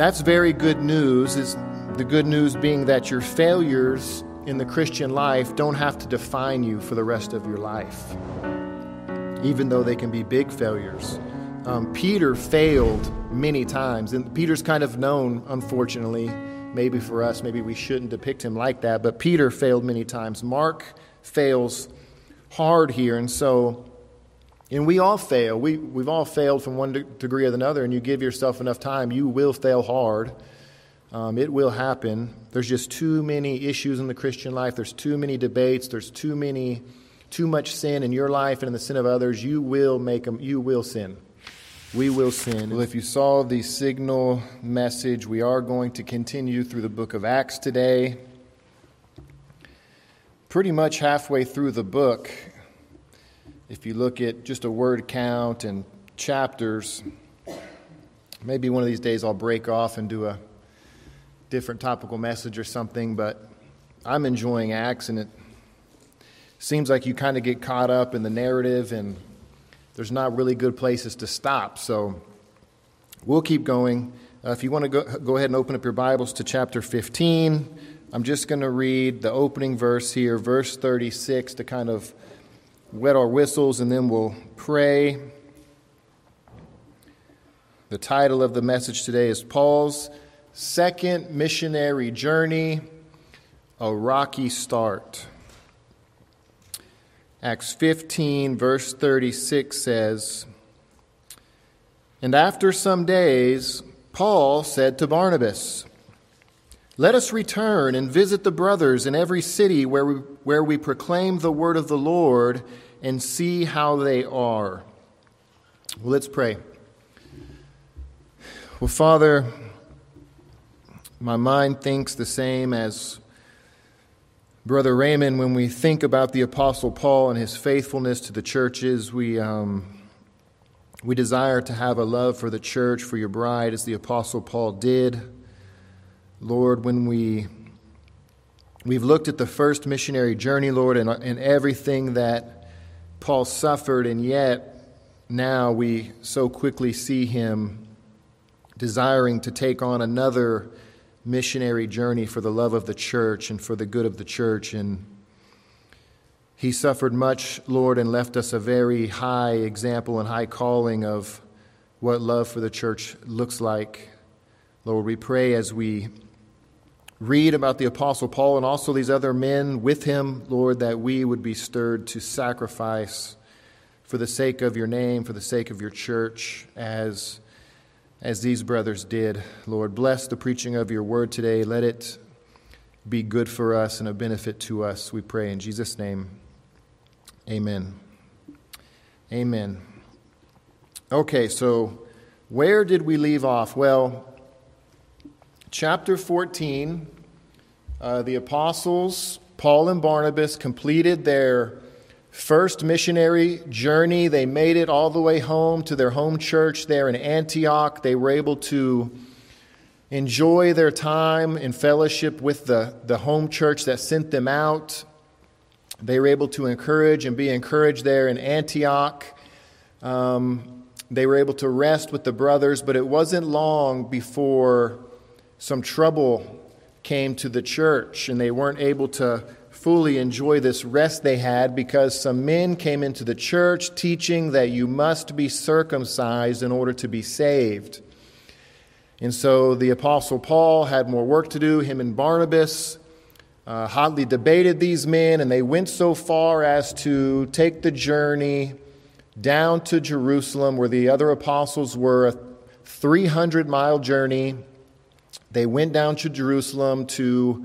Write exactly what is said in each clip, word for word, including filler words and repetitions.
That's very good news, is the good news being that your failures in the Christian life don't have to define you for the rest of your life, even though they can be big failures. Um, Peter failed many times, and Peter's kind of known, unfortunately, maybe for us, maybe we shouldn't depict him like that, but Peter failed many times. Mark fails hard here, and so, and we all fail. We, we've all failed from one de- degree or another, and you give yourself enough time, you will fail hard. Um, it will happen. There's just too many issues in the Christian life. There's too many debates. There's too many, too much sin in your life and in the sin of others. You will make them. You will sin. We will sin. Well, if you saw the signal message, we are going to continue through the book of Acts today. Pretty much halfway through the book, if you look at just a word count and chapters, maybe one of these days I'll break off and do a different topical message or something, but I'm enjoying Acts, and it seems like you kind of get caught up in the narrative, and there's not really good places to stop, so we'll keep going. Uh, if you want to go, go ahead and open up your Bibles to chapter fifteen, I'm just going to read the opening verse here, verse thirty-six, to kind of wet our whistles, and then we'll pray. The title of the message today is Paul's Second Missionary Journey, A Rocky Start. Acts fifteen, verse thirty-six says, "And after some days, Paul said to Barnabas, 'Let us return and visit the brothers in every city where we, where we proclaim the word of the Lord and see how they are.'" Well, let's pray. Well, Father, my mind thinks the same as Brother Raymond. When we think about the Apostle Paul and his faithfulness to the churches, we um, we desire to have a love for the church, for your bride, as the Apostle Paul did. Lord, when we, we've looked at the first missionary journey, Lord, and, and everything that Paul suffered, and yet now we so quickly see him desiring to take on another missionary journey for the love of the church and for the good of the church. And he suffered much, Lord, and left us a very high example and high calling of what love for the church looks like. Lord, we pray as we read about the Apostle Paul and also these other men with him, Lord, that we would be stirred to sacrifice for the sake of your name, for the sake of your church, as As these brothers did. Lord, bless the preaching of your word today. Let it be good for us and a benefit to us, we pray in Jesus' name. Amen. Amen. Okay, so where did we leave off? Well, chapter fourteen, uh, the apostles, Paul and Barnabas, completed their first missionary journey. They made it all the way home to their home church there in Antioch. They were able to enjoy their time in fellowship with the, the home church that sent them out. They were able to encourage and be encouraged there in Antioch. Um, they were able to rest with the brothers, but it wasn't long before some trouble came to the church, and they weren't able to fully enjoy this rest they had, because some men came into the church teaching that you must be circumcised in order to be saved. And so the Apostle Paul had more work to do. Him and Barnabas uh, hotly debated these men, and they went so far as to take the journey down to Jerusalem, where the other apostles were, a three hundred mile journey. They went down to Jerusalem to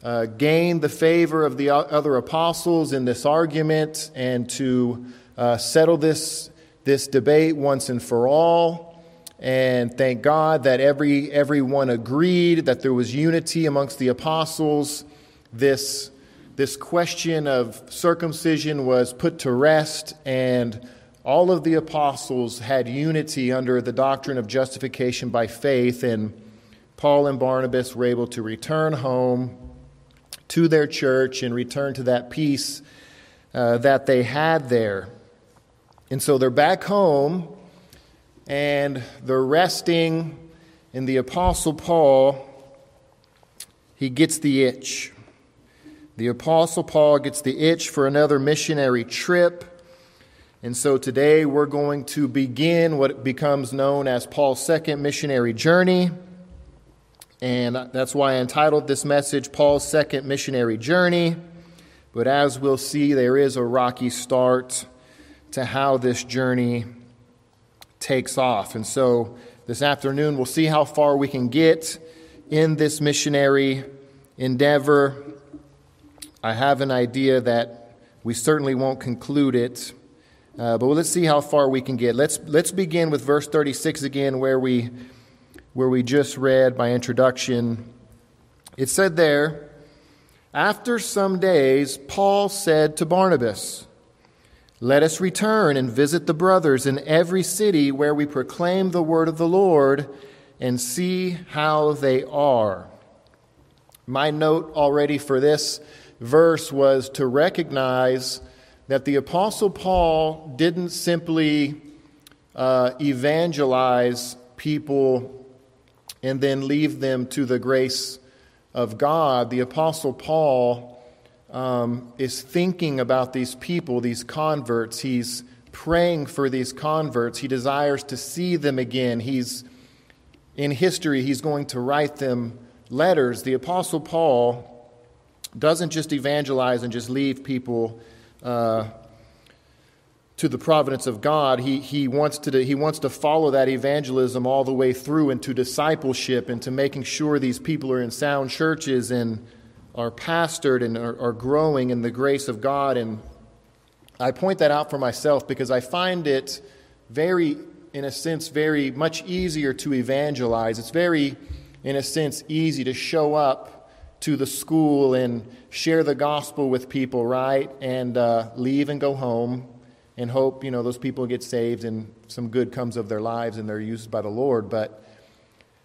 Uh, gain the favor of the other apostles in this argument and to uh, settle this this debate once and for all. And thank God that every everyone agreed, that there was unity amongst the apostles. This this question of circumcision was put to rest, and all of the apostles had unity under the doctrine of justification by faith. And Paul and Barnabas were able to return home to their church and return to that peace uh, that they had there. And so they're back home, and they're resting, And the Apostle Paul, he gets the itch. The Apostle Paul gets the itch for another missionary trip. And so today we're going to begin what becomes known as Paul's second missionary journey. And that's why I entitled this message, Paul's Second Missionary Journey. But as we'll see, there is a rocky start to how this journey takes off. And so this afternoon, we'll see how far we can get in this missionary endeavor. I have an idea that we certainly won't conclude it. Uh, but let's see how far we can get. Let's let's begin with verse thirty-six again, where we where we just read by introduction. It said there, "After some days, Paul said to Barnabas, 'Let us return and visit the brothers in every city where we proclaim the word of the Lord and see how they are.'" My note already for this verse was to recognize that the Apostle Paul didn't simply uh, evangelize people and then leave them to the grace of God. The Apostle Paul um, is thinking about these people, these converts. He's praying for these converts. He desires to see them again. He's in history, he's going to write them letters. The Apostle Paul doesn't just evangelize and just leave people Uh, to the providence of God. He he wants to he wants to follow that evangelism all the way through into discipleship and to making sure these people are in sound churches and are pastored and are, are growing in the grace of God. And I point that out for myself because I find it very, in a sense, very much easier to evangelize. It's very, in a sense, easy to show up to the school and share the gospel with people, right? And uh, leave and go home and hope, you know, those people get saved and some good comes of their lives and they're used by the Lord. But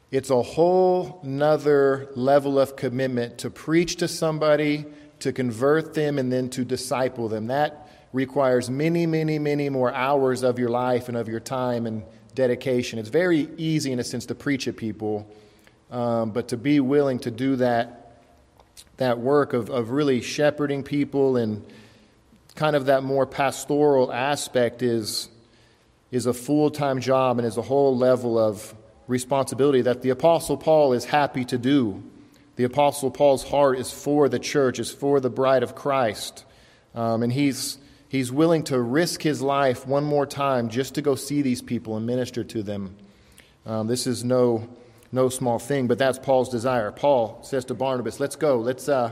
it's a whole nother level of commitment to preach to somebody, to convert them, and then to disciple them. That requires many, many, many more hours of your life and of your time and dedication. It's very easy, in a sense, to preach at people, um, but to be willing to do that that work of, of really shepherding people and kind of that more pastoral aspect is is a full-time job and is a whole level of responsibility that the Apostle Paul is happy to do. The Apostle Paul's heart is for the church, is for the bride of Christ. Um, and he's he's willing to risk his life one more time just to go see these people and minister to them. Um, this is no... No small thing, but that's Paul's desire. Paul says to Barnabas, let's go. Let's uh,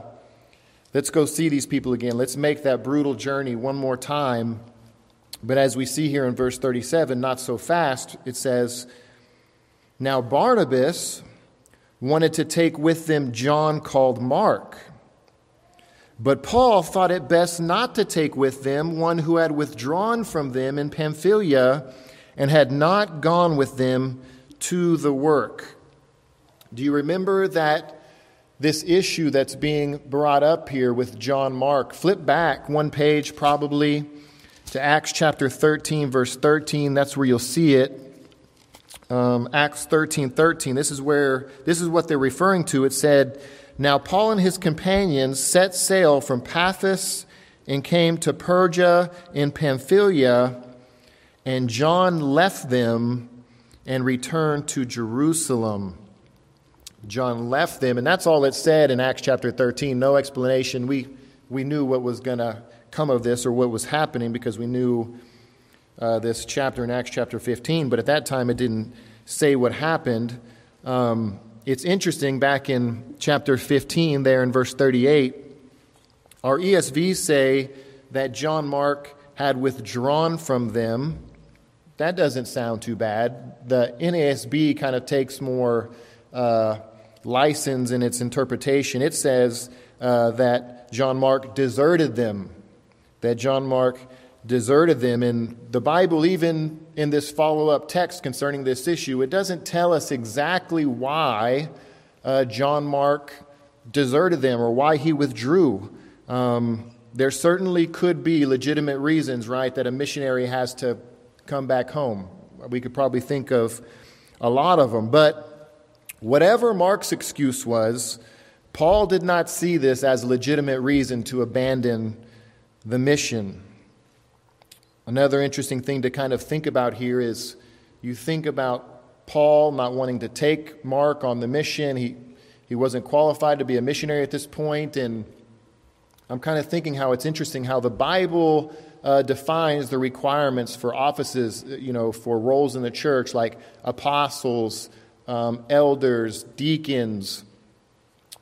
let's go see these people again. Let's make that brutal journey one more time. But as we see here in verse thirty-seven, not so fast, it says, "Now Barnabas wanted to take with them John called Mark. But Paul thought it best not to take with them one who had withdrawn from them in Pamphylia and had not gone with them to the work." Do you remember that this issue that's being brought up here with John Mark? Flip back one page probably to Acts chapter thirteen, verse thirteen. That's where you'll see it. Um, Acts thirteen, thirteen. This is where, this is what they're referring to. It said, "Now Paul and his companions set sail from Paphos and came to Perga in Pamphylia, and John left them and returned to Jerusalem." John left them, and that's all it said in Acts chapter thirteen. No explanation. We we knew what was going to come of this or what was happening because we knew uh, this chapter in Acts chapter fifteen, but at that time it didn't say what happened. Um, it's interesting, back in chapter fifteen there in verse thirty-eight, our E S Vs say that John Mark had withdrawn from them. That doesn't sound too bad. The N A S B kind of takes more... Uh, license in its interpretation. It says uh, that John Mark deserted them, that John Mark deserted them. And the Bible, even in this follow-up text concerning this issue, it doesn't tell us exactly why uh, John Mark deserted them or why he withdrew. Um, there certainly could be legitimate reasons, right, that a missionary has to come back home. We could probably think of a lot of them, but Whatever Mark's excuse was, Paul did not see this as legitimate reason to abandon the mission. Another interesting thing to kind of think about here is you think about Paul not wanting to take Mark on the mission. He he wasn't qualified to be a missionary at this point, and I'm kind of thinking how it's interesting how the Bible uh, defines the requirements for offices, you know, for roles in the church like apostles, um, elders, deacons.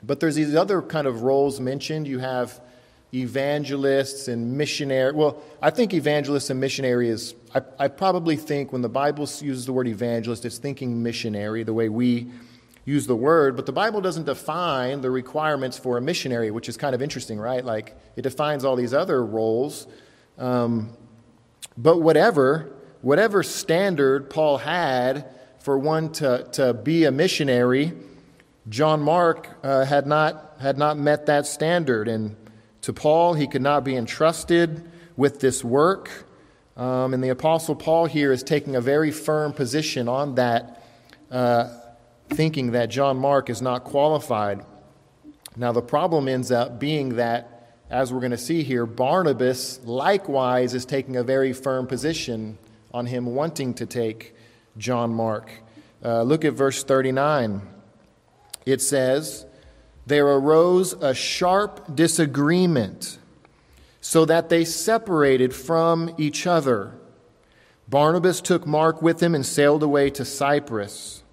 But there's these other kind of roles mentioned. You have evangelists and missionary. Well, I think evangelists and missionary is, I, I probably think when the Bible uses the word evangelist, it's thinking missionary, the way we use the word. But the Bible doesn't define the requirements for a missionary, which is kind of interesting, right? Like, it defines all these other roles. Um, but whatever, whatever standard Paul had for one to, to be a missionary, John Mark uh, had not had not met that standard, and to Paul, he could not be entrusted with this work. Um, and the Apostle Paul here is taking a very firm position on that, uh, thinking that John Mark is not qualified. Now, the problem ends up being that, as we're going to see here, Barnabas likewise is taking a very firm position on him wanting to take John Mark. Uh, look at verse thirty-nine. It says, there arose a sharp disagreement so that they separated from each other. Barnabas took Mark with him and sailed away to Cyprus.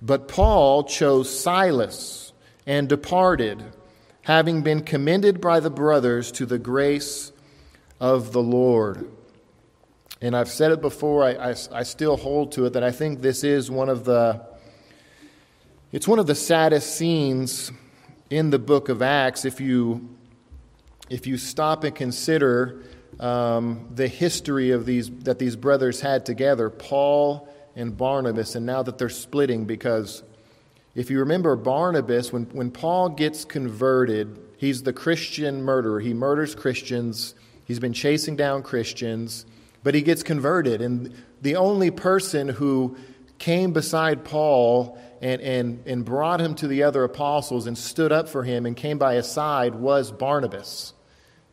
But Paul chose Silas and departed, having been commended by the brothers to the grace of the Lord. And I've said it before, I, I, I still hold to it, that I think this is one of the It's one of the saddest scenes in the book of Acts if you if you stop and consider um, the history of these that these brothers had together, Paul and Barnabas, and now that they're splitting, because if you remember Barnabas, when, when Paul gets converted, he's the Christian murderer. He murders Christians. He's been chasing down Christians, but he gets converted. And the only person who came beside Paul and, and, and brought him to the other apostles and stood up for him and came by his side was Barnabas.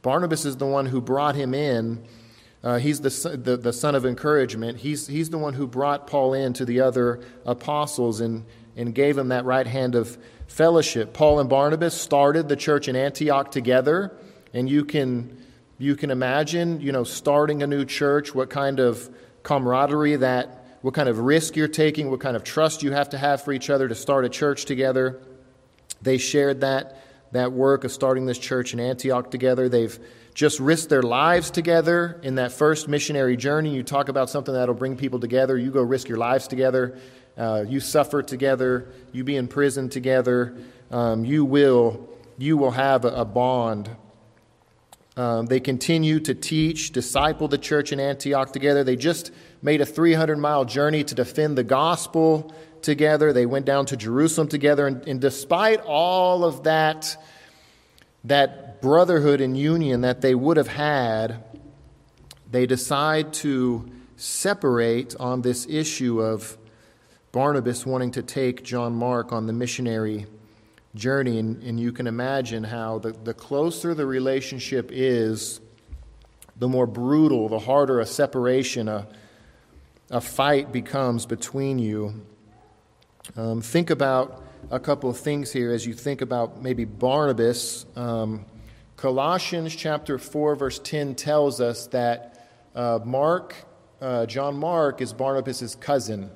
Barnabas is the one who brought him in. Uh, he's the, the the son of encouragement. He's he's the one who brought Paul in to the other apostles and, and gave him that right hand of fellowship. Paul and Barnabas started the church in Antioch together, and you can you can imagine, you know, starting a new church, what kind of camaraderie that what kind of risk you're taking, what kind of trust you have to have for each other to start a church together. They shared that that work of starting this church in Antioch together. They've just risked their lives together in that first missionary journey. You talk about something that'll bring people together. You go risk your lives together. Uh, you suffer together. You be in prison together. Um, you will you will have a, a bond. Um, they continue to teach, disciple the church in Antioch together. They just made a three hundred mile journey to defend the gospel together. They went down to Jerusalem together. And, and despite all of that, that brotherhood and union that they would have had, they decide to separate on this issue of Barnabas wanting to take John Mark on the missionary journey, and, and you can imagine how the, the closer the relationship is, the more brutal, the harder a separation, a, a fight becomes between you. Um, think about a couple of things here as you think about maybe Barnabas. Um, Colossians chapter four, verse ten tells us that uh, Mark, uh, John Mark is Barnabas' cousin.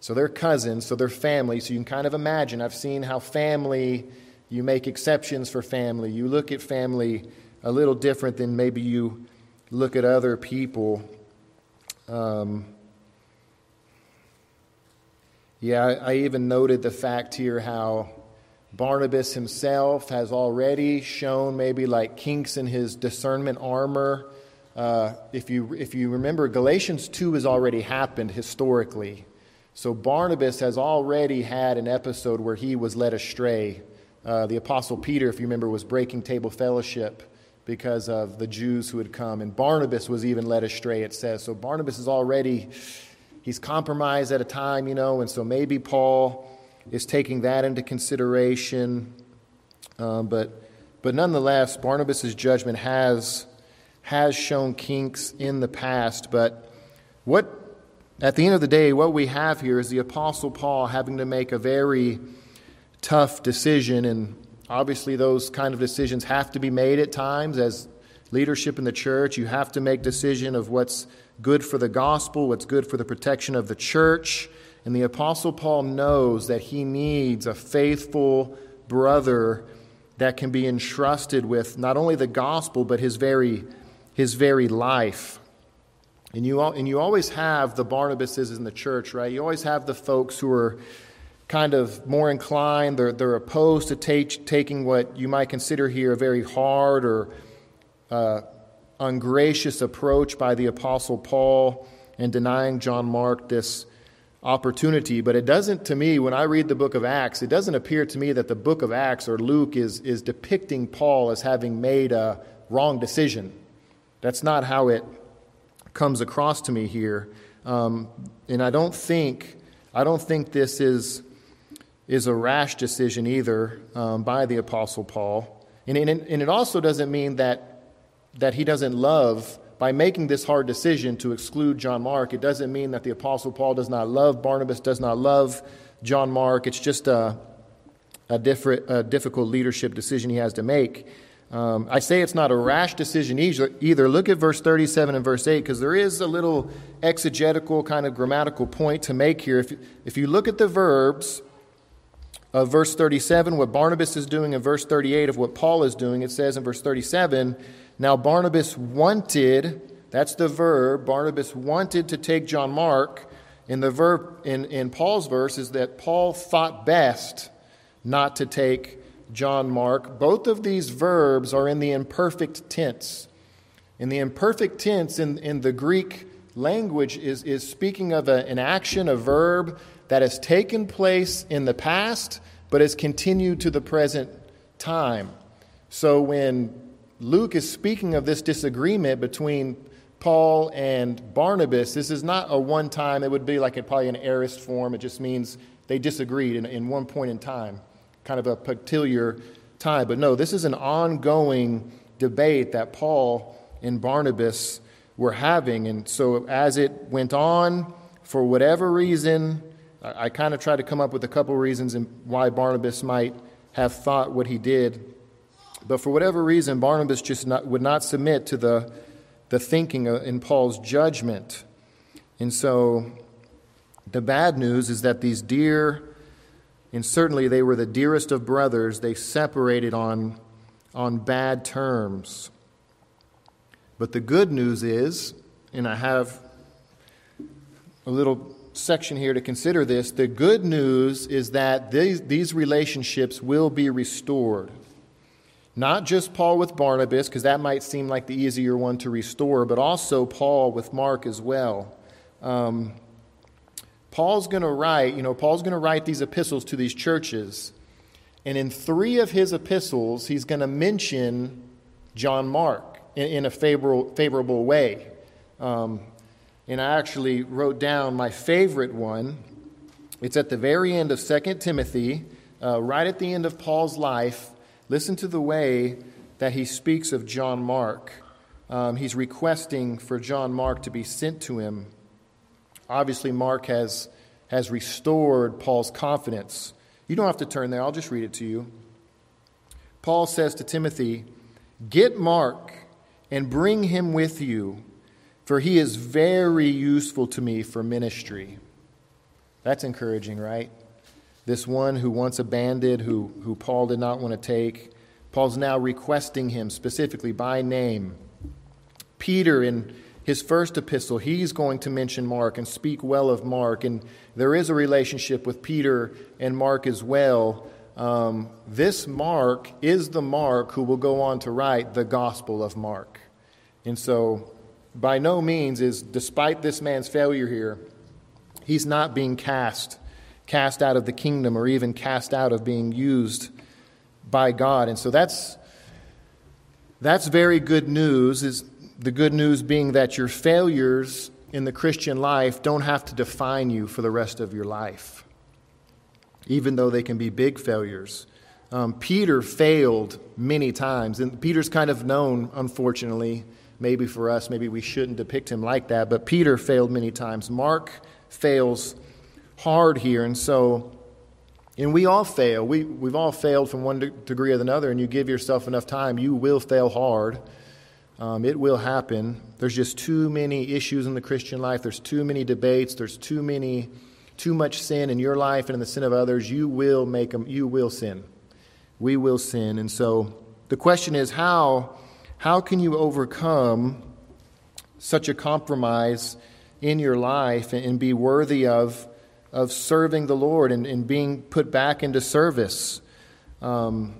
So they're cousins, so they're family. So you can kind of imagine, I've seen how family, you make exceptions for family. You look at family a little different than maybe you look at other people. Um, yeah, I, I even noted the fact here how Barnabas himself has already shown maybe like kinks in his discernment armor. Uh, if you if you remember, Galatians two has already happened historically. So Barnabas has already had an episode where he was led astray. Uh, the Apostle Peter, if you remember, was breaking table fellowship because of the Jews who had come. And Barnabas was even led astray, it says. So Barnabas is already, he's compromised at a time, you know. And so maybe Paul is taking that into consideration. Um, but but nonetheless, Barnabas' judgment has has shown kinks in the past. But what at the end of the day, what we have here is the Apostle Paul having to make a very tough decision. And obviously those kind of decisions have to be made at times. As leadership in the church, you have to make decision of what's good for the gospel, what's good for the protection of the church. And the Apostle Paul knows that he needs a faithful brother that can be entrusted with not only the gospel, but his very his very life. And you all, and you always have the Barnabases in the church, right? You always have the folks who are kind of more inclined, they're, they're opposed to take, taking what you might consider here a very hard or uh, ungracious approach by the Apostle Paul and denying John Mark this opportunity. But it doesn't, to me, when I read the book of Acts, it doesn't appear to me that the book of Acts or Luke is is depicting Paul as having made a wrong decision. That's not how it comes across to me here. Um, and I don't think I don't think this is is a rash decision either um, by the Apostle Paul. And, and, and it also doesn't mean that that he doesn't love, by making this hard decision to exclude John Mark, it doesn't mean that the Apostle Paul does not love Barnabas, does not love John Mark. It's just a, a, different, a difficult leadership decision he has to make. Um, I say it's not a rash decision either. Look at verse thirty-seven and verse eight, because there is a little exegetical kind of grammatical point to make here. If, if you look at the verbs of verse thirty-seven, what Barnabas is doing in verse thirty-eight of what Paul is doing, it says in verse thirty-seven, now Barnabas wanted, that's the verb, Barnabas wanted to take John Mark. And the verb in, in Paul's verse is that Paul thought best not to take John Mark. Both of these verbs are in the imperfect tense. In the imperfect tense in, in the Greek language is, is speaking of a, an action, a verb that has taken place in the past but has continued to the present time. So when Luke is speaking of this disagreement between Paul and Barnabas, this is not a one-time, it would be like a, probably an aorist form. It just means they disagreed in, in one point in time. Kind of a peculiar time. But no, this is an ongoing debate that Paul and Barnabas were having. And so as it went on, for whatever reason, I, I kind of tried to come up with a couple reasons and why Barnabas might have thought what he did. But for whatever reason, Barnabas just not, would not submit to the, the thinking in Paul's judgment. And so the bad news is that these dear And certainly they were the dearest of brothers. They separated on, on bad terms. But the good news is, and I have a little section here to consider this, the good news is that these, these relationships will be restored. Not just Paul with Barnabas, because that might seem like the easier one to restore, but also Paul with Mark as well. Um Paul's going to write, you know, Paul's going to write these epistles to these churches. And in three of his epistles, he's going to mention John Mark in, in a favorable, favorable way. Um, and I actually wrote down my favorite one. It's at the very end of Second Timothy, uh, right at the end of Paul's life. Listen to the way that he speaks of John Mark. Um, he's requesting for John Mark to be sent to him. Obviously, Mark has has restored Paul's confidence. You don't have to turn there. I'll just read it to you. Paul says to Timothy, "Get Mark and bring him with you, for he is very useful to me for ministry." That's encouraging, right? This one who once abandoned, who, who Paul did not want to take, Paul's now requesting him specifically by name. Peter in his first epistle, he's going to mention Mark and speak well of Mark. And there is a relationship with Peter and Mark as well. Um, this Mark is the Mark who will go on to write the Gospel of Mark. And so by no means is, despite this man's failure here, he's not being cast, cast out of the kingdom or even cast out of being used by God. And so that's, that's very good news. Is The good news being that your failures in the Christian life don't have to define you for the rest of your life. even though they can be big failures. Um, Peter failed many times, and Peter's kind of known, unfortunately, maybe for us, maybe we shouldn't depict him like that, but Peter failed many times. Mark fails hard here, and so, and we all fail. We, we've all failed from one de- degree or another, and you give yourself enough time, you will fail hard. Um, it will happen. There's just too many issues in the Christian life. There's too many debates. There's too many, too much sin in your life and in the sin of others. You will make them, you will sin. We will sin. And so the question is, how, how can you overcome such a compromise in your life and, and be worthy of, of serving the Lord and, and being put back into service? Um,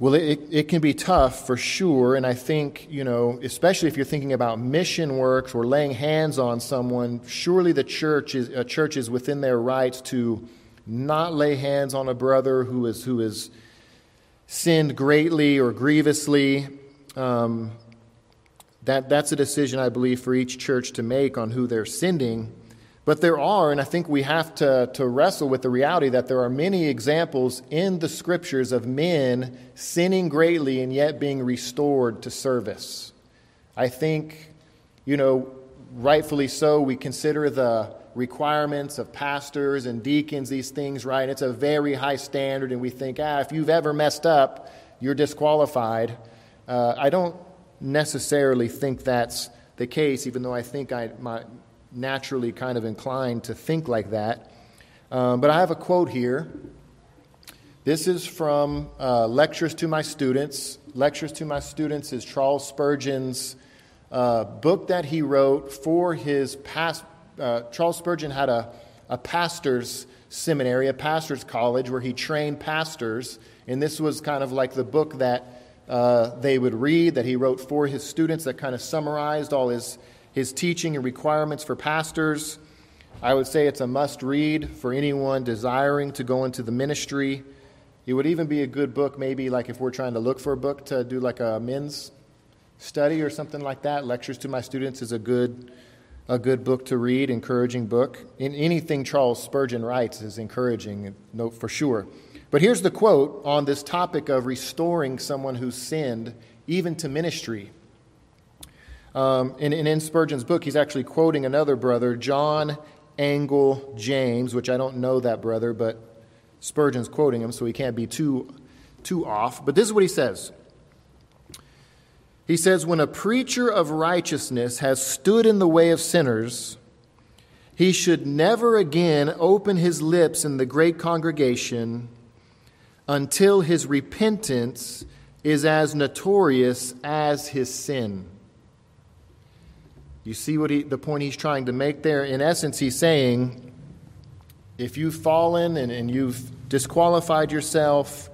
well, it, it can be tough for sure. And I think, you know, especially if you're thinking about mission works or laying hands on someone, surely the church is, a church is within their rights to not lay hands on a brother who is who is sinned greatly or grievously. Um, that that's a decision, I believe, for each church to make on who they're sending. But there are, and I think we have to, to wrestle with the reality that there are many examples in the Scriptures of men sinning greatly and yet being restored to service. I think, you know, rightfully so, we consider the requirements of pastors and deacons, these things, right? It's a very high standard, and we think, ah, if you've ever messed up, you're disqualified. Uh, I don't necessarily think that's the case, even though I think I'm naturally kind of inclined to think like that. Um, but I have a quote here. This is from uh, Lectures to My Students. Lectures to My Students is Charles Spurgeon's uh, book that he wrote for his past. Uh, Charles Spurgeon had a, a pastor's seminary, a pastor's college where he trained pastors, and this was kind of like the book that uh, they would read that he wrote for his students that kind of summarized all his, his teaching and requirements for pastors. I would say it's a must-read for anyone desiring to go into the ministry. It would even be a good book maybe like if we're trying to look for a book to do like a men's study or something like that. Lectures to My Students is a good A good book to read, encouraging book. In anything Charles Spurgeon writes is encouraging, no, for sure. But here's the quote on this topic of restoring someone who's sinned, even to ministry. Um, and, and in Spurgeon's book, he's actually quoting another brother, John Angle James, which I don't know that brother, but Spurgeon's quoting him, so he can't be too, too off. But this is what he says. He says, when a preacher of righteousness has stood in the way of sinners, he should never again open his lips in the great congregation until his repentance is as notorious as his sin. You see what he, the point he's trying to make there? In essence, he's saying, if you've fallen and, and you've disqualified yourself,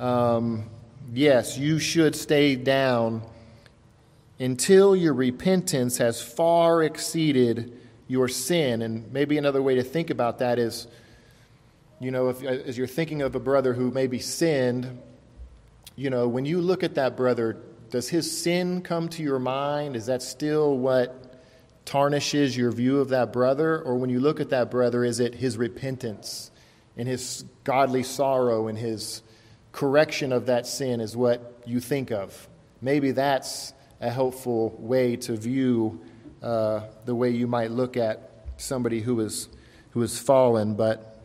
um, yes, you should stay down until your repentance has far exceeded your sin. And maybe another way to think about that is, you know, if, as you're thinking of a brother who maybe sinned, you know, when you look at that brother, does his sin come to your mind? Is that still what tarnishes your view of that brother? Or when you look at that brother, is it his repentance and his godly sorrow and his correction of that sin is what you think of? Maybe that's a helpful way to view uh, the way you might look at somebody who is who is fallen. But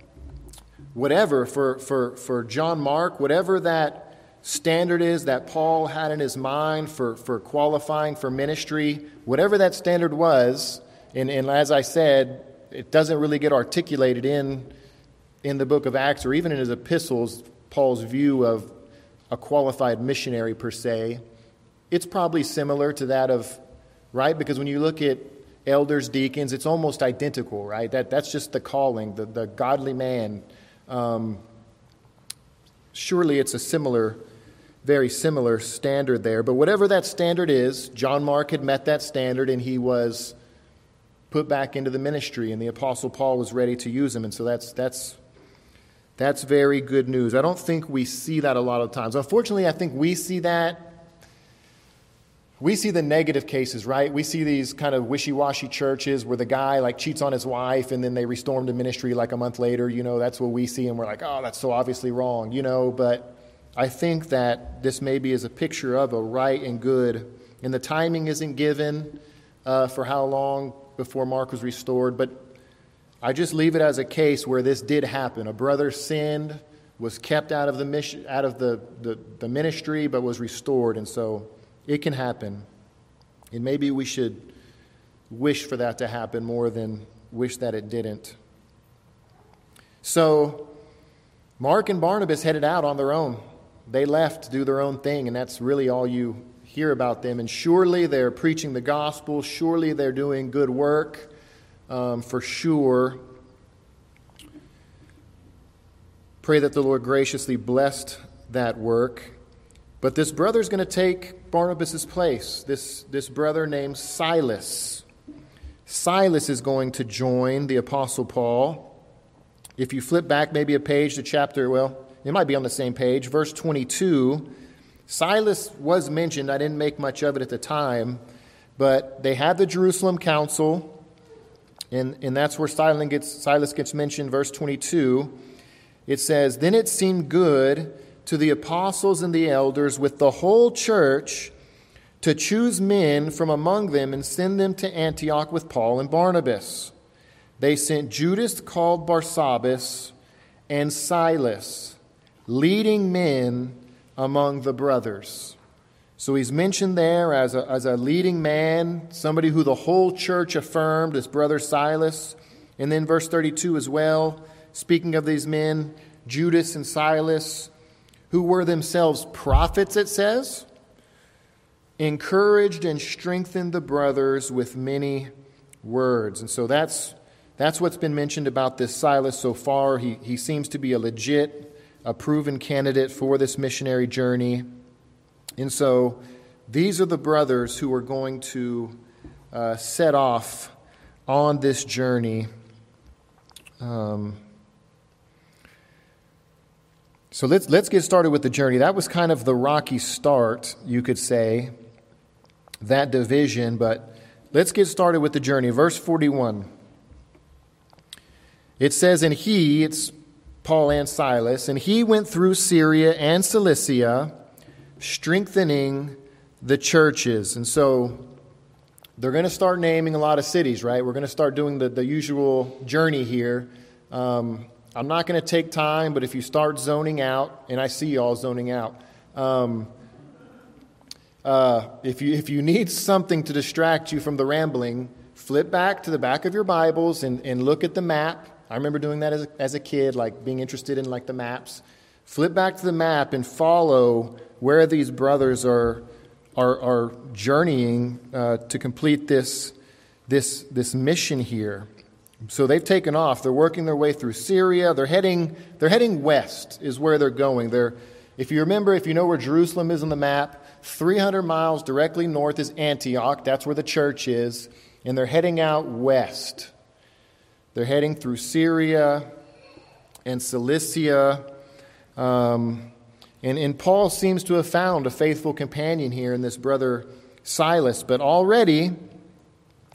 whatever, for, for, for John Mark, whatever that standard is that Paul had in his mind for, for qualifying for ministry, whatever that standard was, and, and as I said, it doesn't really get articulated in in the book of Acts or even in his epistles, Paul's view of a qualified missionary per se. It's probably similar to that of, right? Because when you look at elders, deacons, it's almost identical, right? That that's just the calling, the, the godly man. Um, surely it's a similar, very similar standard there. But whatever that standard is, John Mark had met that standard and he was put back into the ministry and the Apostle Paul was ready to use him. And so that's that's that's very good news. I don't think we see that a lot of times. Unfortunately, I think we see that We see the negative cases, right? We see these kind of wishy-washy churches where the guy like cheats on his wife and then they restore him to ministry like a month later. You know, that's what we see, and we're like, oh, that's so obviously wrong, you know. But I think that this maybe is a picture of a right and good, and the timing isn't given uh, for how long before Mark was restored. But I just leave it as a case where this did happen. A brother sinned, was kept out of the mission, out of the, the, the ministry, but was restored, and so it can happen, and maybe we should wish for that to happen more than wish that it didn't. So Mark and Barnabas headed out on their own. They left to do their own thing, and that's really all you hear about them. And surely they're preaching the gospel. Surely they're doing good work, um, for sure. Pray that the Lord graciously blessed that work. But this brother's going to take Barnabas' place. This, this brother named Silas. Silas is going to join the Apostle Paul. If you flip back maybe a page to chapter, well, it might be on the same page, verse twenty-two. Silas was mentioned. I didn't make much of it at the time. But they had the Jerusalem Council, and, and that's where Silas gets, Silas gets mentioned, verse twenty-two. It says, "Then it seemed good to the apostles and the elders with the whole church to choose men from among them and send them to Antioch with Paul and Barnabas. They sent Judas, called Barsabbas, and Silas, leading men among the brothers." So he's mentioned there as a, as a leading man, somebody who the whole church affirmed, his brother Silas. And then verse thirty-two as well, speaking of these men, Judas and Silas, who were themselves prophets, it says, encouraged and strengthened the brothers with many words. And so that's that's what's been mentioned about this Silas so far. He, he seems to be a legit, a proven candidate for this missionary journey. And so these are the brothers who are going to uh, set off on this journey. Um So let's let's get started with the journey. That was kind of the rocky start, you could say, that division. But let's get started with the journey. Verse forty-one. It says, "And he," it's Paul and Silas, "and he went through Syria and Cilicia, strengthening the churches." And so they're going to start naming a lot of cities, right? We're going to start doing the, the usual journey here. Um I'm not going to take time, but if you start zoning out, and I see you all zoning out, um, uh, if you if you need something to distract you from the rambling, flip back to the back of your Bibles and, and look at the map. I remember doing that as a, as a kid, like being interested in like the maps. Flip back to the map and follow where these brothers are are, are journeying uh, to complete this this this mission here. So they've taken off. They're working their way through Syria. They're heading they're heading west is where they're going. They're, if you remember, if you know where Jerusalem is on the map, three hundred miles directly north is Antioch. That's where the church is. And they're heading out west. They're heading through Syria and Cilicia. Um, and, and Paul seems to have found a faithful companion here in this brother Silas. But already,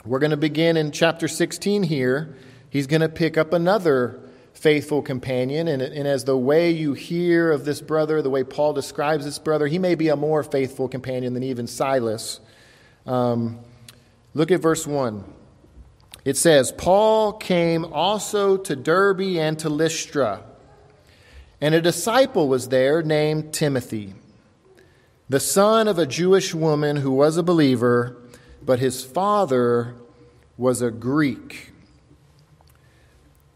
we're going to begin in chapter sixteen here. He's going to pick up another faithful companion. And, and as the way you hear of this brother, the way Paul describes this brother, he may be a more faithful companion than even Silas. Um, look at verse one. It says, "Paul came also to Derbe and to Lystra, and a disciple was there named Timothy, the son of a Jewish woman who was a believer, but his father was a Greek."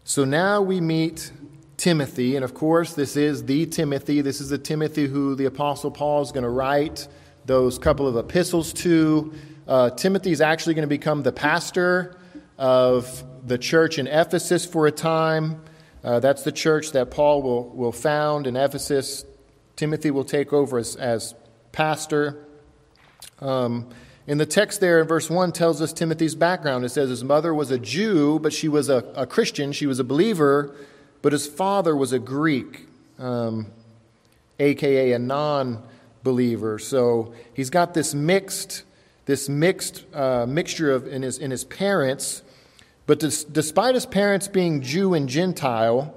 So now we meet Timothy, and of course this is the Timothy. This is the Timothy who the Apostle Paul is going to write those couple of epistles to. Uh, Timothy is actually going to become the pastor of the church in Ephesus for a time. Uh, that's the church that Paul will, will found in Ephesus. Timothy will take over as, as pastor. Um And the text there in verse one tells us Timothy's background. It says his mother was a Jew, but she was a, a Christian. She was a believer, but his father was a Greek, um, a k a a non-believer. So he's got this mixed this mixed uh, mixture of in his in his parents, but dis, despite his parents being Jew and Gentile,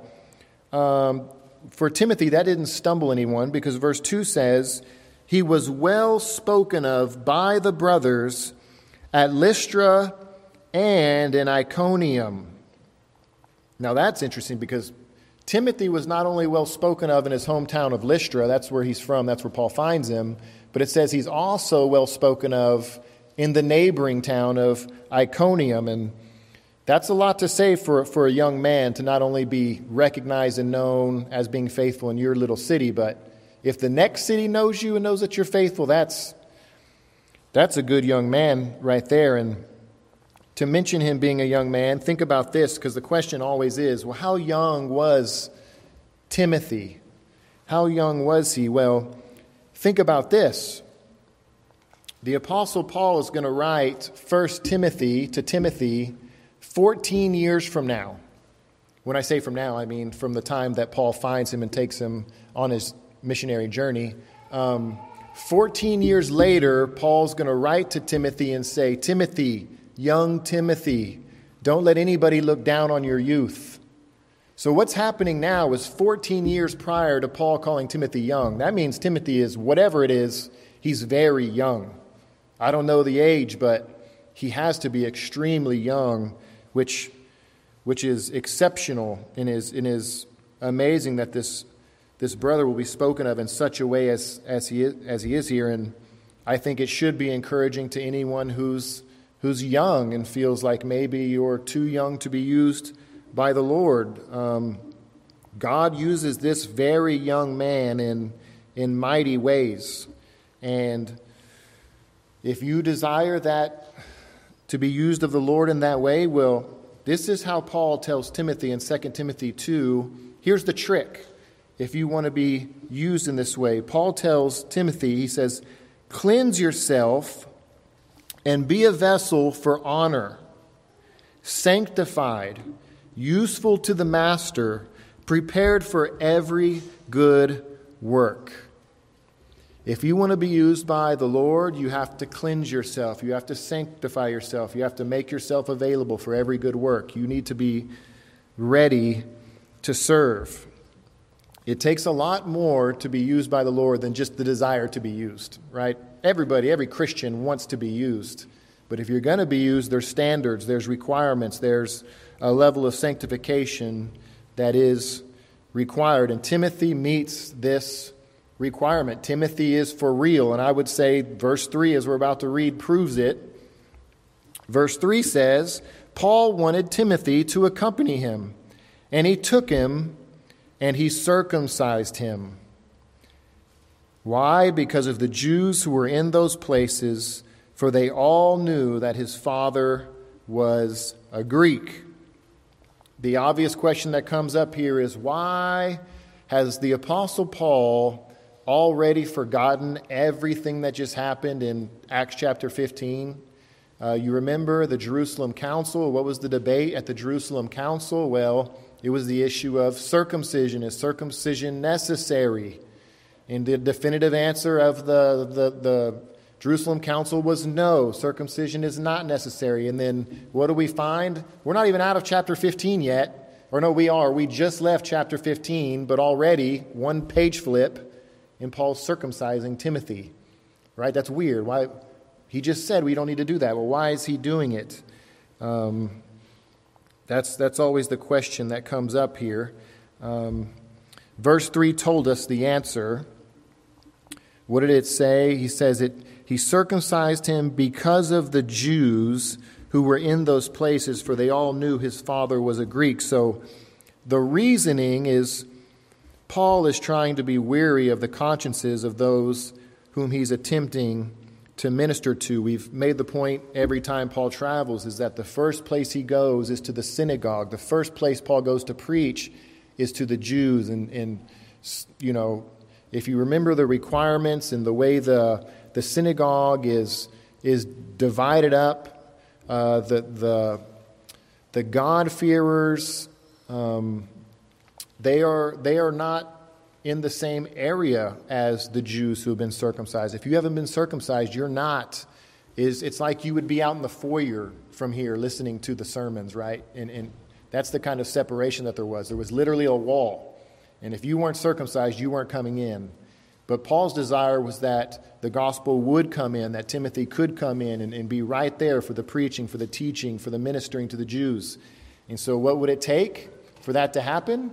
um, for Timothy that didn't stumble anyone, because verse two says he was well spoken of by the brothers at Lystra and in Iconium. Now that's interesting, because Timothy was not only well spoken of in his hometown of Lystra, that's where he's from, that's where Paul finds him, but it says he's also well spoken of in the neighboring town of Iconium, and that's a lot to say for, for a young man to not only be recognized and known as being faithful in your little city, but if the next city knows you and knows that you're faithful, that's that's a good young man right there. And to mention him being a young man, think about this, because the question always is, well, how young was Timothy? How young was he? Well, think about this. The Apostle Paul is going to write First Timothy to Timothy fourteen years from now. When I say from now, I mean from the time that Paul finds him and takes him on his missionary journey. Um, fourteen years later, Paul's going to write to Timothy and say, Timothy, young Timothy, don't let anybody look down on your youth. So what's happening now is fourteen years prior to Paul calling Timothy young. That means Timothy is, whatever it is, he's very young. I don't know the age, but he has to be extremely young, which which is exceptional and is, and is amazing that this this brother will be spoken of in such a way as, as, he is, as he is here. And I think it should be encouraging to anyone who's who's young and feels like maybe you're too young to be used by the Lord. Um, God uses this very young man in in mighty ways. And if you desire that to be used of the Lord in that way, well, this is how Paul tells Timothy in Second Timothy two. Here's the trick. If you want to be used in this way, Paul tells Timothy, he says, cleanse yourself and be a vessel for honor, sanctified, useful to the master, prepared for every good work. If you want to be used by the Lord, you have to cleanse yourself. You have to sanctify yourself. You have to make yourself available for every good work. You need to be ready to serve. It takes a lot more to be used by the Lord than just the desire to be used, right? Everybody, every Christian wants to be used. But if you're going to be used, there's standards, there's requirements, there's a level of sanctification that is required. And Timothy meets this requirement. Timothy is for real. And I would say verse three, as we're about to read, proves it. Verse three says, Paul wanted Timothy to accompany him, and he took him and he circumcised him. Why? Because of the Jews who were in those places, for they all knew that his father was a Greek. The obvious question that comes up here is, why has the Apostle Paul already forgotten everything that just happened in Acts chapter fifteen? Uh, you remember the Jerusalem Council? What was the debate at the Jerusalem Council? Well, it was the issue of circumcision. Is circumcision necessary? And the definitive answer of the, the, the Jerusalem Council was no, circumcision is not necessary. And then what do we find? We're not even out of chapter fifteen yet. Or no, we are. We just left chapter fifteen, but already one page flip in Paul circumcising Timothy. Right? That's weird. Why? He just said we don't need to do that. Well, why is he doing it? Um, that's, that's always the question that comes up here. Um, verse three told us the answer. What did it say? He says it. He circumcised him because of the Jews who were in those places, for they all knew his father was a Greek. So the reasoning is Paul is trying to be weary of the consciences of those whom he's attempting to minister to. We've made the point every time Paul travels is that the first place he goes is to the synagogue. The first place Paul goes to preach is to the Jews, and, and you know, if you remember the requirements and the way the the synagogue is is divided up, uh, the the the God-fearers, um, they are they are not in the same area as the Jews who have been circumcised. If you haven't been circumcised, you're not is it's like you would be out in the foyer from here listening to the sermons, right? And, and that's the kind of separation that there was. There was literally a wall. And if you weren't circumcised, you weren't coming in. But Paul's desire was that the gospel would come in, that Timothy could come in and, and be right there for the preaching, for the teaching, for the ministering to the Jews. And so what would it take for that to happen?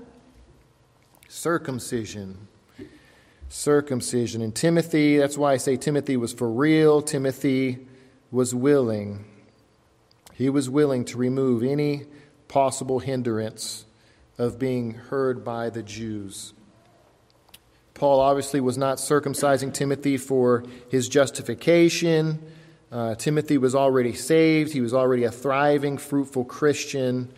Circumcision. Circumcision. And Timothy, that's why I say Timothy was for real. Timothy was willing. He was willing to remove any possible hindrance of being heard by the Jews. Paul obviously was not circumcising Timothy for his justification. Uh, Timothy was already saved. He was already a thriving, fruitful Christian.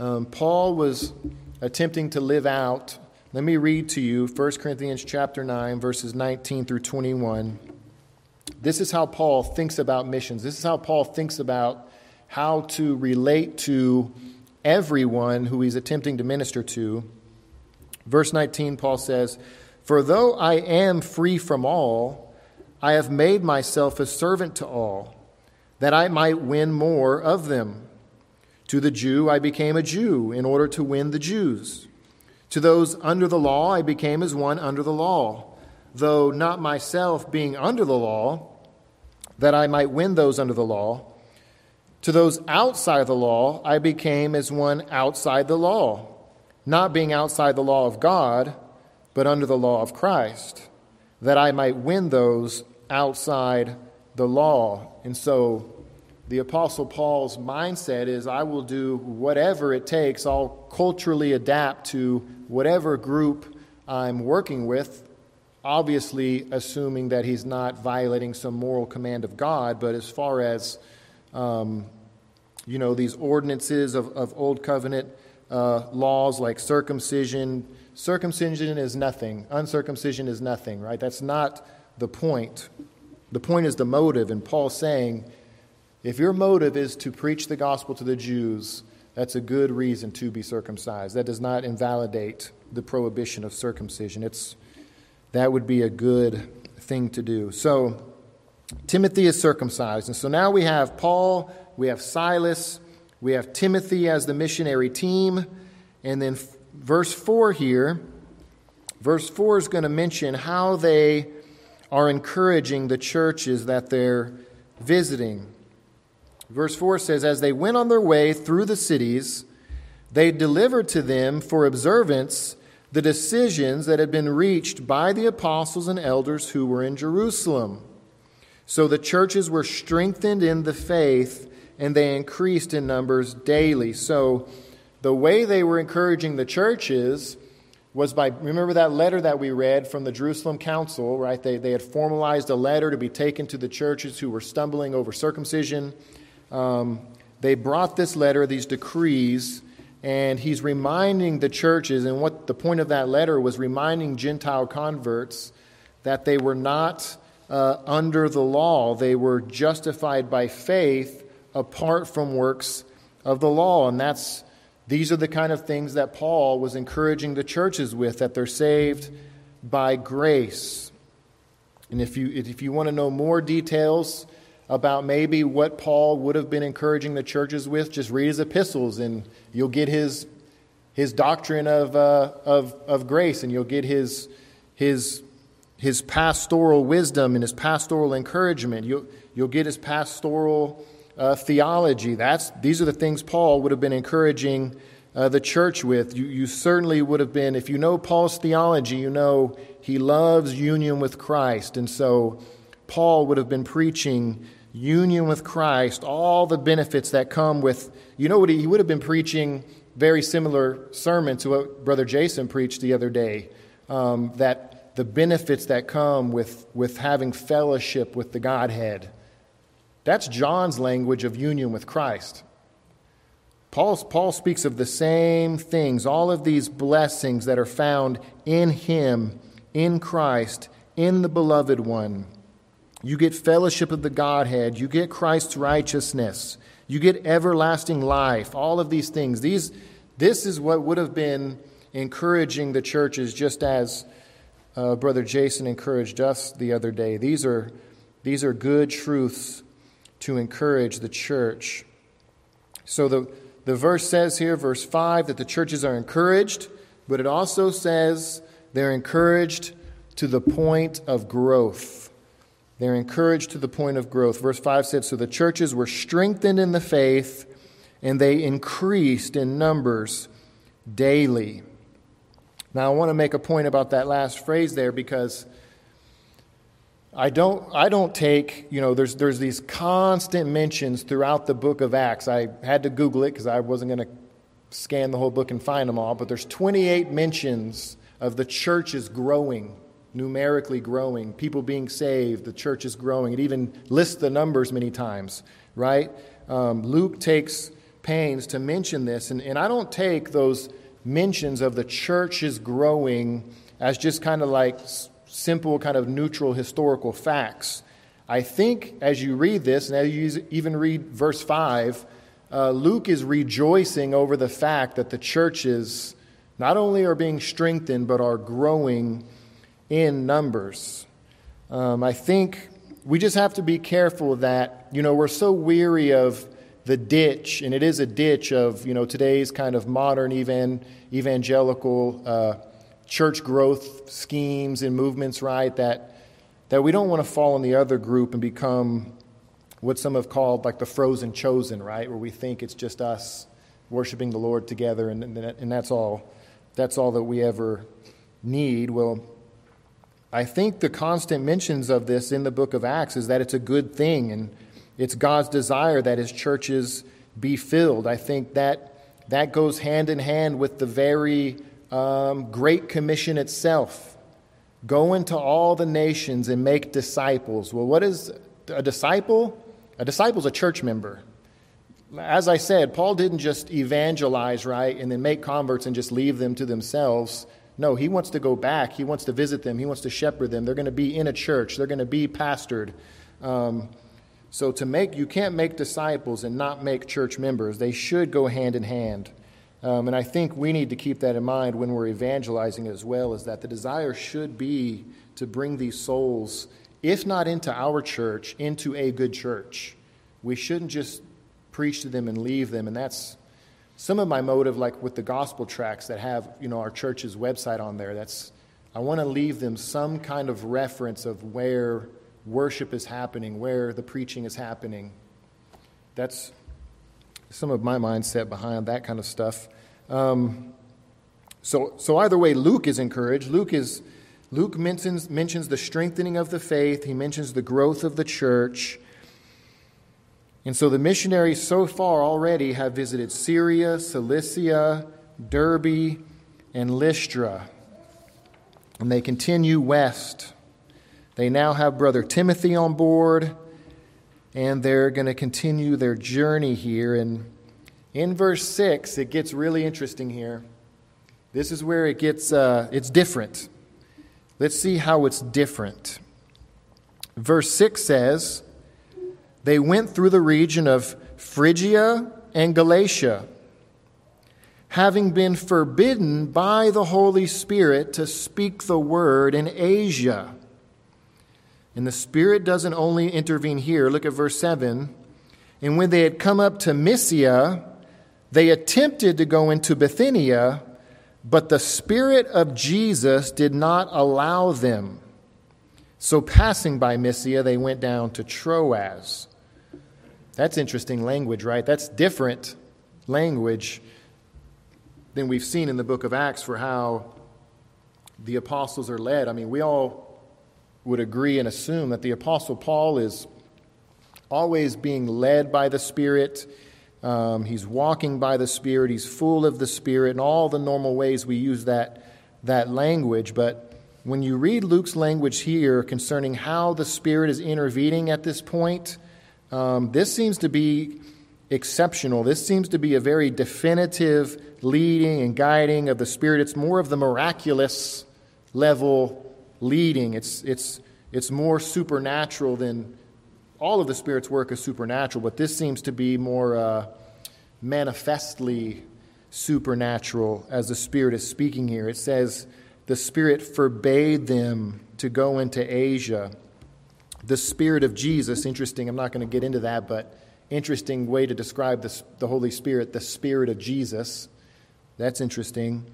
Um, Paul was attempting to live out. Let me read to you First Corinthians chapter nine, verses nineteen through twenty-one. This is how Paul thinks about missions. This is how Paul thinks about how to relate to everyone who he's attempting to minister to. Verse nineteen, Paul says, "For though I am free from all, I have made myself a servant to all, that I might win more of them. To the Jew I became a Jew in order to win the Jews. To those under the law I became as one under the law, though not myself being under the law, that I might win those under the law. To those outside the law I became as one outside the law, not being outside the law of God, but under the law of Christ, that I might win those outside the law." And so the Apostle Paul's mindset is, I will do whatever it takes. I'll culturally adapt to whatever group I'm working with, obviously assuming that he's not violating some moral command of God. But as far as, um, you know, these ordinances of, of Old Covenant uh, laws like circumcision, Circumcision is nothing. Uncircumcision is nothing, right? That's not the point. The point is the motive. And Paul's saying, if your motive is to preach the gospel to the Jews, that's a good reason to be circumcised. That does not invalidate the prohibition of circumcision. It's that would be a good thing to do. So Timothy is circumcised. And so now we have Paul, we have Silas, we have Timothy as the missionary team, and then verse four here, verse four is going to mention how they are encouraging the churches that they're visiting. Verse four says, "As they went on their way through the cities, they delivered to them for observance the decisions that had been reached by the apostles and elders who were in Jerusalem. So the churches were strengthened in the faith, and they increased in numbers daily." So the way they were encouraging the churches was by, remember that letter that we read from the Jerusalem Council, right? They they had formalized a letter to be taken to the churches who were stumbling over circumcision. Um, they brought this letter, these decrees, and he's reminding the churches, and what the point of that letter was reminding Gentile converts that they were not uh, under the law. They were justified by faith apart from works of the law, and that's these are the kind of things that Paul was encouraging the churches with, that they're saved by grace. And if you if you want to know more details about maybe what Paul would have been encouraging the churches with, just read his epistles and you'll get his his doctrine of uh, of of grace, and you'll get his his his pastoral wisdom and his pastoral encouragement. You'll you'll get his pastoral Uh, theology. That's these are the things Paul would have been encouraging uh, the church with. You, you certainly would have been, if you know Paul's theology, you know he loves union with Christ. And so Paul would have been preaching union with Christ, all the benefits that come with, you know what, he, he would have been preaching very similar sermon to what Brother Jason preached the other day, um, that the benefits that come with, with having fellowship with the Godhead. That's John's language of union with Christ. Paul, Paul speaks of the same things, all of these blessings that are found in him, in Christ, in the Beloved One. You get fellowship of the Godhead. You get Christ's righteousness. You get everlasting life. All of these things. These, this is what would have been encouraging the churches, just as uh, Brother Jason encouraged us the other day. These are, these are good truths to encourage the church. So the, the verse says here, verse five, that the churches are encouraged, but it also says they're encouraged to the point of growth. They're encouraged to the point of growth. Verse five says, so the churches were strengthened in the faith, and they increased in numbers daily. Now, I want to make a point about that last phrase there, because I don't I don't take, you know, there's there's these constant mentions throughout the book of Acts. I had to Google it because I wasn't going to scan the whole book and find them all, but there's twenty-eight mentions of the churches growing, numerically growing, people being saved, the church is growing. It even lists the numbers many times, right? Um, Luke takes pains to mention this, and, and I don't take those mentions of the church is growing as just kind of like simple kind of neutral historical facts. I think as you read this, and as you even read verse five, uh, Luke is rejoicing over the fact that the churches not only are being strengthened, but are growing in numbers. Um, I think we just have to be careful that, you know, we're so weary of the ditch, and it is a ditch of, you know, today's kind of modern evan, evangelical uh, church growth schemes and movements, right, that that we don't want to fall in the other group and become what some have called like the frozen chosen, right, where we think it's just us worshiping the Lord together, and, and, and that's all that's all that we ever need. Well, I think the constant mentions of this in the book of Acts is that it's a good thing, and it's God's desire that his churches be filled. I think that that goes hand in hand with the very um, Great Commission itself. Go into all the nations and make disciples. Well, what is a disciple? A disciple is a church member. As I said, Paul didn't just evangelize, right, and then make converts and just leave them to themselves. No, he wants to go back. He wants to visit them. He wants to shepherd them. They're going to be in a church. They're going to be pastored. Um So to make, you can't make disciples and not make church members. They should go hand in hand. Um, and I think we need to keep that in mind when we're evangelizing as well, is that the desire should be to bring these souls, if not into our church, into a good church. We shouldn't just preach to them and leave them. And that's some of my motive, like with the gospel tracts that have, you know, our church's website on there. That's, I want to leave them some kind of reference of where worship is happening, where the preaching is happening. That's some of my mindset behind that kind of stuff. Um, so, so either way, Luke is encouraged. Luke is Luke mentions mentions the strengthening of the faith. He mentions the growth of the church. And so the missionaries so far already have visited Syria, Cilicia, Derbe, and Lystra, and they continue west. They now have Brother Timothy on board, and they're going to continue their journey here. And in verse six, it gets really interesting here. This is where it gets, uh, it's different. Let's see how it's different. Verse six says, they went through the region of Phrygia and Galatia, having been forbidden by the Holy Spirit to speak the word in Asia. And the Spirit doesn't only intervene here. Look at verse seven. And when they had come up to Mysia, they attempted to go into Bithynia, but the Spirit of Jesus did not allow them. So passing by Mysia, they went down to Troas. That's interesting language, right? That's different language than we've seen in the book of Acts for how the apostles are led. I mean, we all would agree and assume that the Apostle Paul is always being led by the Spirit. Um, he's walking by the Spirit. He's full of the Spirit in all the normal ways we use that, that language. But when you read Luke's language here concerning how the Spirit is intervening at this point, um, this seems to be exceptional. This seems to be a very definitive leading and guiding of the Spirit. It's more of the miraculous level leading. It's it's it's more supernatural than all of the Spirit's work is supernatural, but this seems to be more uh, manifestly supernatural as the Spirit is speaking here. It says the Spirit forbade them to go into Asia. the Spirit of Jesus. Interesting, I'm not going to get into that, but interesting way to describe this, the Holy Spirit, the Spirit of Jesus. That's interesting.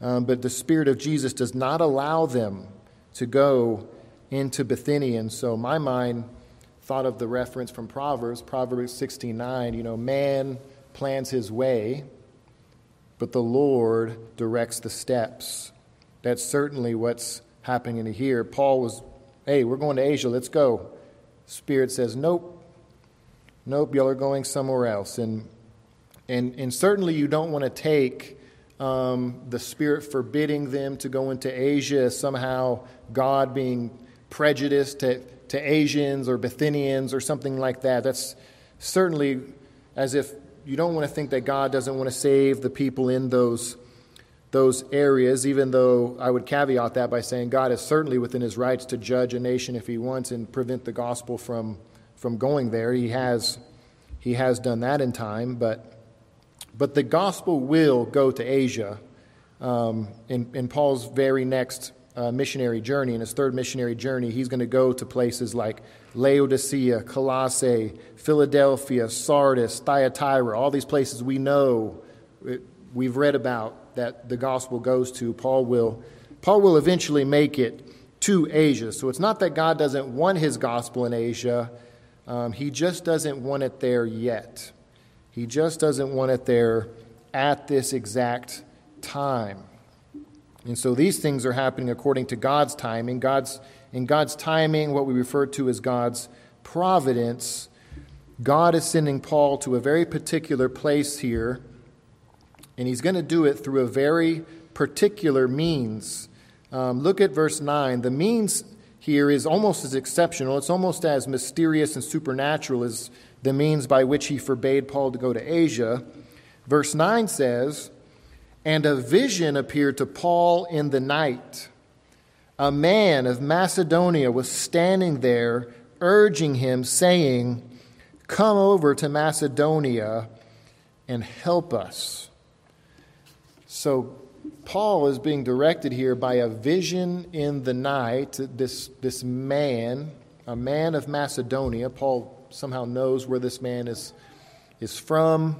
Um, but the Spirit of Jesus does not allow them to go into Bithynia. And so my mind thought of the reference from Proverbs, Proverbs sixteen nine, you know, man plans his way, but the Lord directs the steps. That's certainly what's happening here. Paul was, hey, we're going to Asia, let's go. Spirit says, nope, nope, y'all are going somewhere else. And and and certainly you don't want to take um, the Spirit forbidding them to go into Asia as somehow God being prejudiced to, to Asians or Bithynians or something like that. That's certainly as if you don't want to think that God doesn't want to save the people in those those areas, even though I would caveat that by saying God is certainly within his rights to judge a nation if he wants and prevent the gospel from from going there. He has he has done that in time, but but the gospel will go to Asia um, in, in Paul's very next uh, missionary journey. In his third missionary journey, he's going to go to places like Laodicea, Colossae, Philadelphia, Sardis, Thyatira, all these places we know, it, we've read about, that the gospel goes to. Paul will Paul will eventually make it to Asia. So it's not that God doesn't want his gospel in Asia. Um, he just doesn't want it there yet. He just doesn't want it there at this exact time. And so these things are happening according to God's timing. God's in God's timing, what we refer to as God's providence, God is sending Paul to a very particular place here. And he's going to do it through a very particular means. Um, look at verse nine. The means here is almost as exceptional. It's almost as mysterious and supernatural as the means by which he forbade Paul to go to Asia. Verse nine says, "And a vision appeared to Paul in the night. A man of Macedonia was standing there, urging him, saying, 'Come over to Macedonia and help us.'" So Paul is being directed here by a vision in the night. This this man, a man of Macedonia, Paul somehow knows where this man is, is from.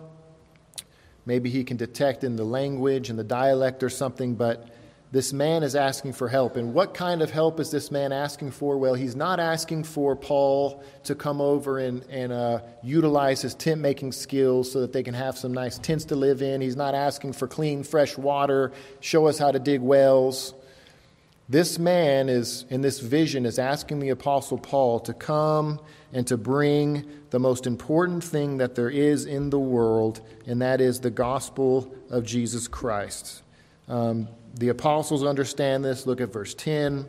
Maybe he can detect in the language and the dialect or something, but this man is asking for help. And what kind of help is this man asking for? Well, he's not asking for Paul to come over and, and uh, utilize his tent-making skills so that they can have some nice tents to live in. He's not asking for clean, fresh water, show us how to dig wells. This man is, in this vision, is asking the Apostle Paul to come and to bring the most important thing that there is in the world, and that is the gospel of Jesus Christ. Um, the apostles understand this. Look at verse ten.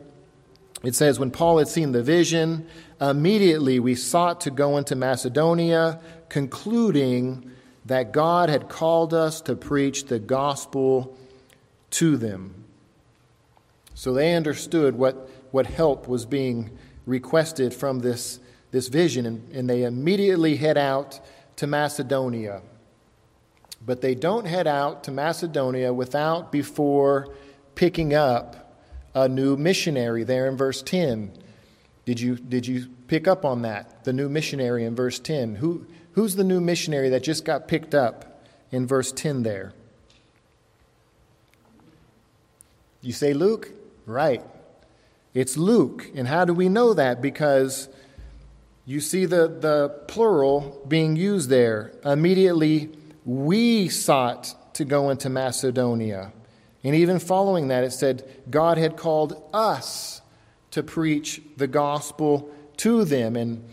It says, "When Paul had seen the vision, immediately we sought to go into Macedonia, concluding that God had called us to preach the gospel to them." So they understood what, what help was being requested from this, this vision, and, and they immediately head out to Macedonia. But they don't head out to Macedonia without before picking up a new missionary there in verse ten. Did you did you pick up on that? The new missionary in verse ten. Who who's the new missionary that just got picked up in verse ten there? You say Luke? Right. It's Luke. And how do we know that? Because you see the, the plural being used there. Immediately we sought to go into Macedonia. And even following that, it said God had called us to preach the gospel to them. And,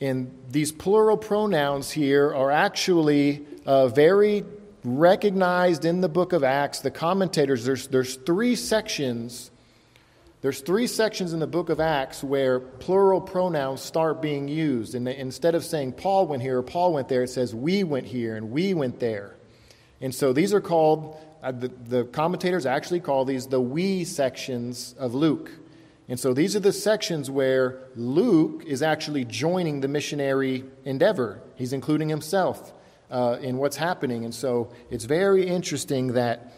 and these plural pronouns here are actually uh, very recognized in the book of Acts. The commentators, there's, there's three sections. There's three sections in the book of Acts where plural pronouns start being used. And they, instead of saying Paul went here or Paul went there, it says we went here and we went there. And so these are called, uh, the, the commentators actually call these the we sections of Luke. And so these are the sections where Luke is actually joining the missionary endeavor. He's including himself uh, in what's happening. And so it's very interesting that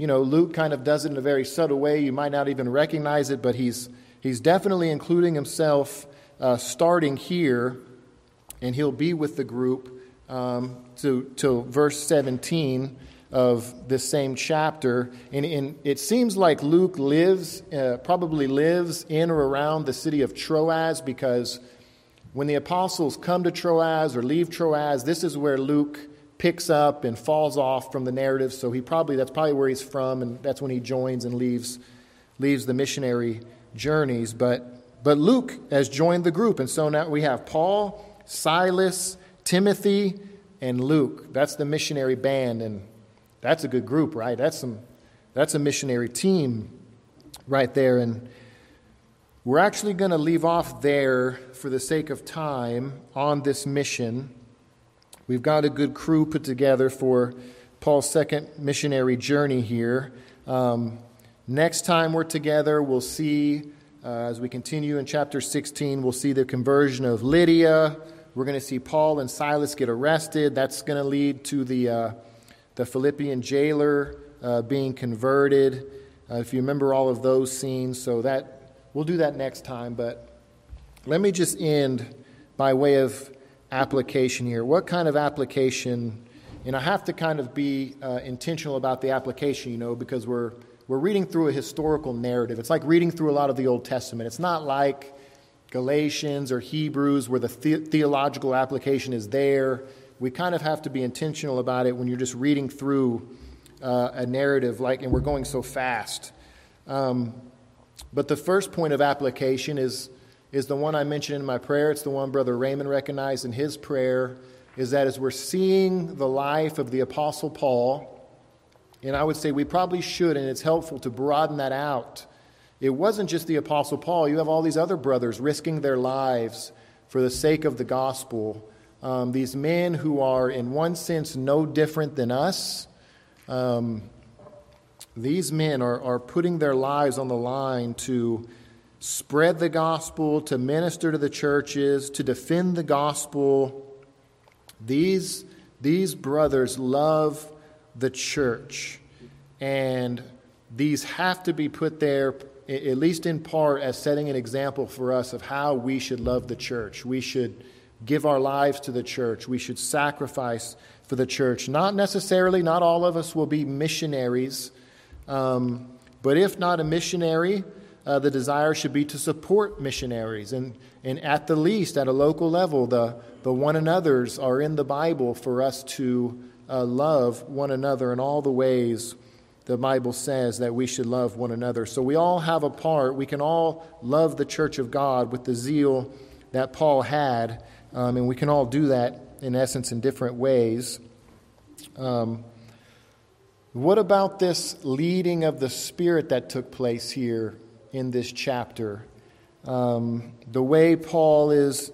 You know, Luke kind of does it in a very subtle way. You might not even recognize it, but he's he's definitely including himself uh, starting here, and he'll be with the group um, to, to verse seventeen of this same chapter. And, and it seems like Luke lives, uh, probably lives in or around the city of Troas, because when the apostles come to Troas or leave Troas, this is where Luke picks up and falls off from the narrative. So he probably, that's probably where he's from, and that's when he joins and leaves leaves the missionary journeys. But but Luke has joined the group, and so now we have Paul, Silas, Timothy, and Luke. That's the missionary band, and that's a good group, right? That's some that's a missionary team right there. And we're actually going to leave off there for the sake of time on this mission. We've got a good crew put together for Paul's second missionary journey here. Um, next time we're together, we'll see, uh, as we continue in chapter sixteen, we'll see the conversion of Lydia. We're going to see Paul and Silas get arrested. That's going to lead to the uh, the Philippian jailer uh, being converted, uh, if you remember all of those scenes. So that we'll do that next time. But let me just end by way of application here. What kind of application? And I have to kind of be uh, intentional about the application, you know, because we're we're reading through a historical narrative. It's like reading through a lot of the Old Testament. It's not like Galatians or Hebrews where the, the- theological application is there. We kind of have to be intentional about it when you're just reading through uh, a narrative, like, and we're going so fast. Um, but the first point of application is. is the one I mentioned in my prayer. It's the one Brother Raymond recognized in his prayer, is that as we're seeing the life of the Apostle Paul, and I would say we probably should, and it's helpful to broaden that out. It wasn't just the Apostle Paul. You have all these other brothers risking their lives for the sake of the gospel. Um, these men who are, in one sense, no different than us. Um, these men are, are putting their lives on the line to spread the gospel, to minister to the churches, to defend the gospel. These, these brothers love the church, and these have to be put there, at least in part, as setting an example for us of how we should love the church. We should give our lives to the church. We should sacrifice for the church. Not necessarily, not all of us will be missionaries, um, but if not a missionary, Uh, the desire should be to support missionaries, and, and at the least, at a local level, the, the one another's are in the Bible for us to uh, love one another in all the ways the Bible says that we should love one another. So we all have a part. We can all love the church of God with the zeal that Paul had, um, and we can all do that, in essence, in different ways. Um, what about this leading of the Spirit that took place here in this chapter? Um, the way Paul is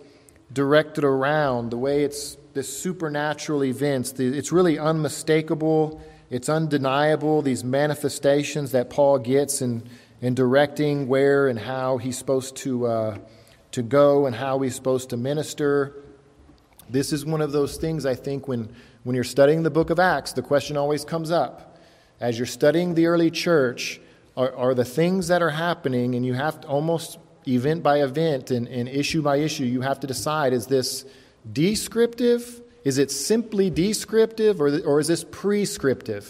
directed around, the way it's this supernatural events, the, it's really unmistakable, it's undeniable, these manifestations that Paul gets in, in directing where and how he's supposed to, uh, to go and how he's supposed to minister. This is one of those things, I think, when, when you're studying the book of Acts, the question always comes up. As you're studying the early church, Are, are the things that are happening, and you have to almost event by event and, and issue by issue, you have to decide, is this descriptive? Is it simply descriptive, or, or is this prescriptive?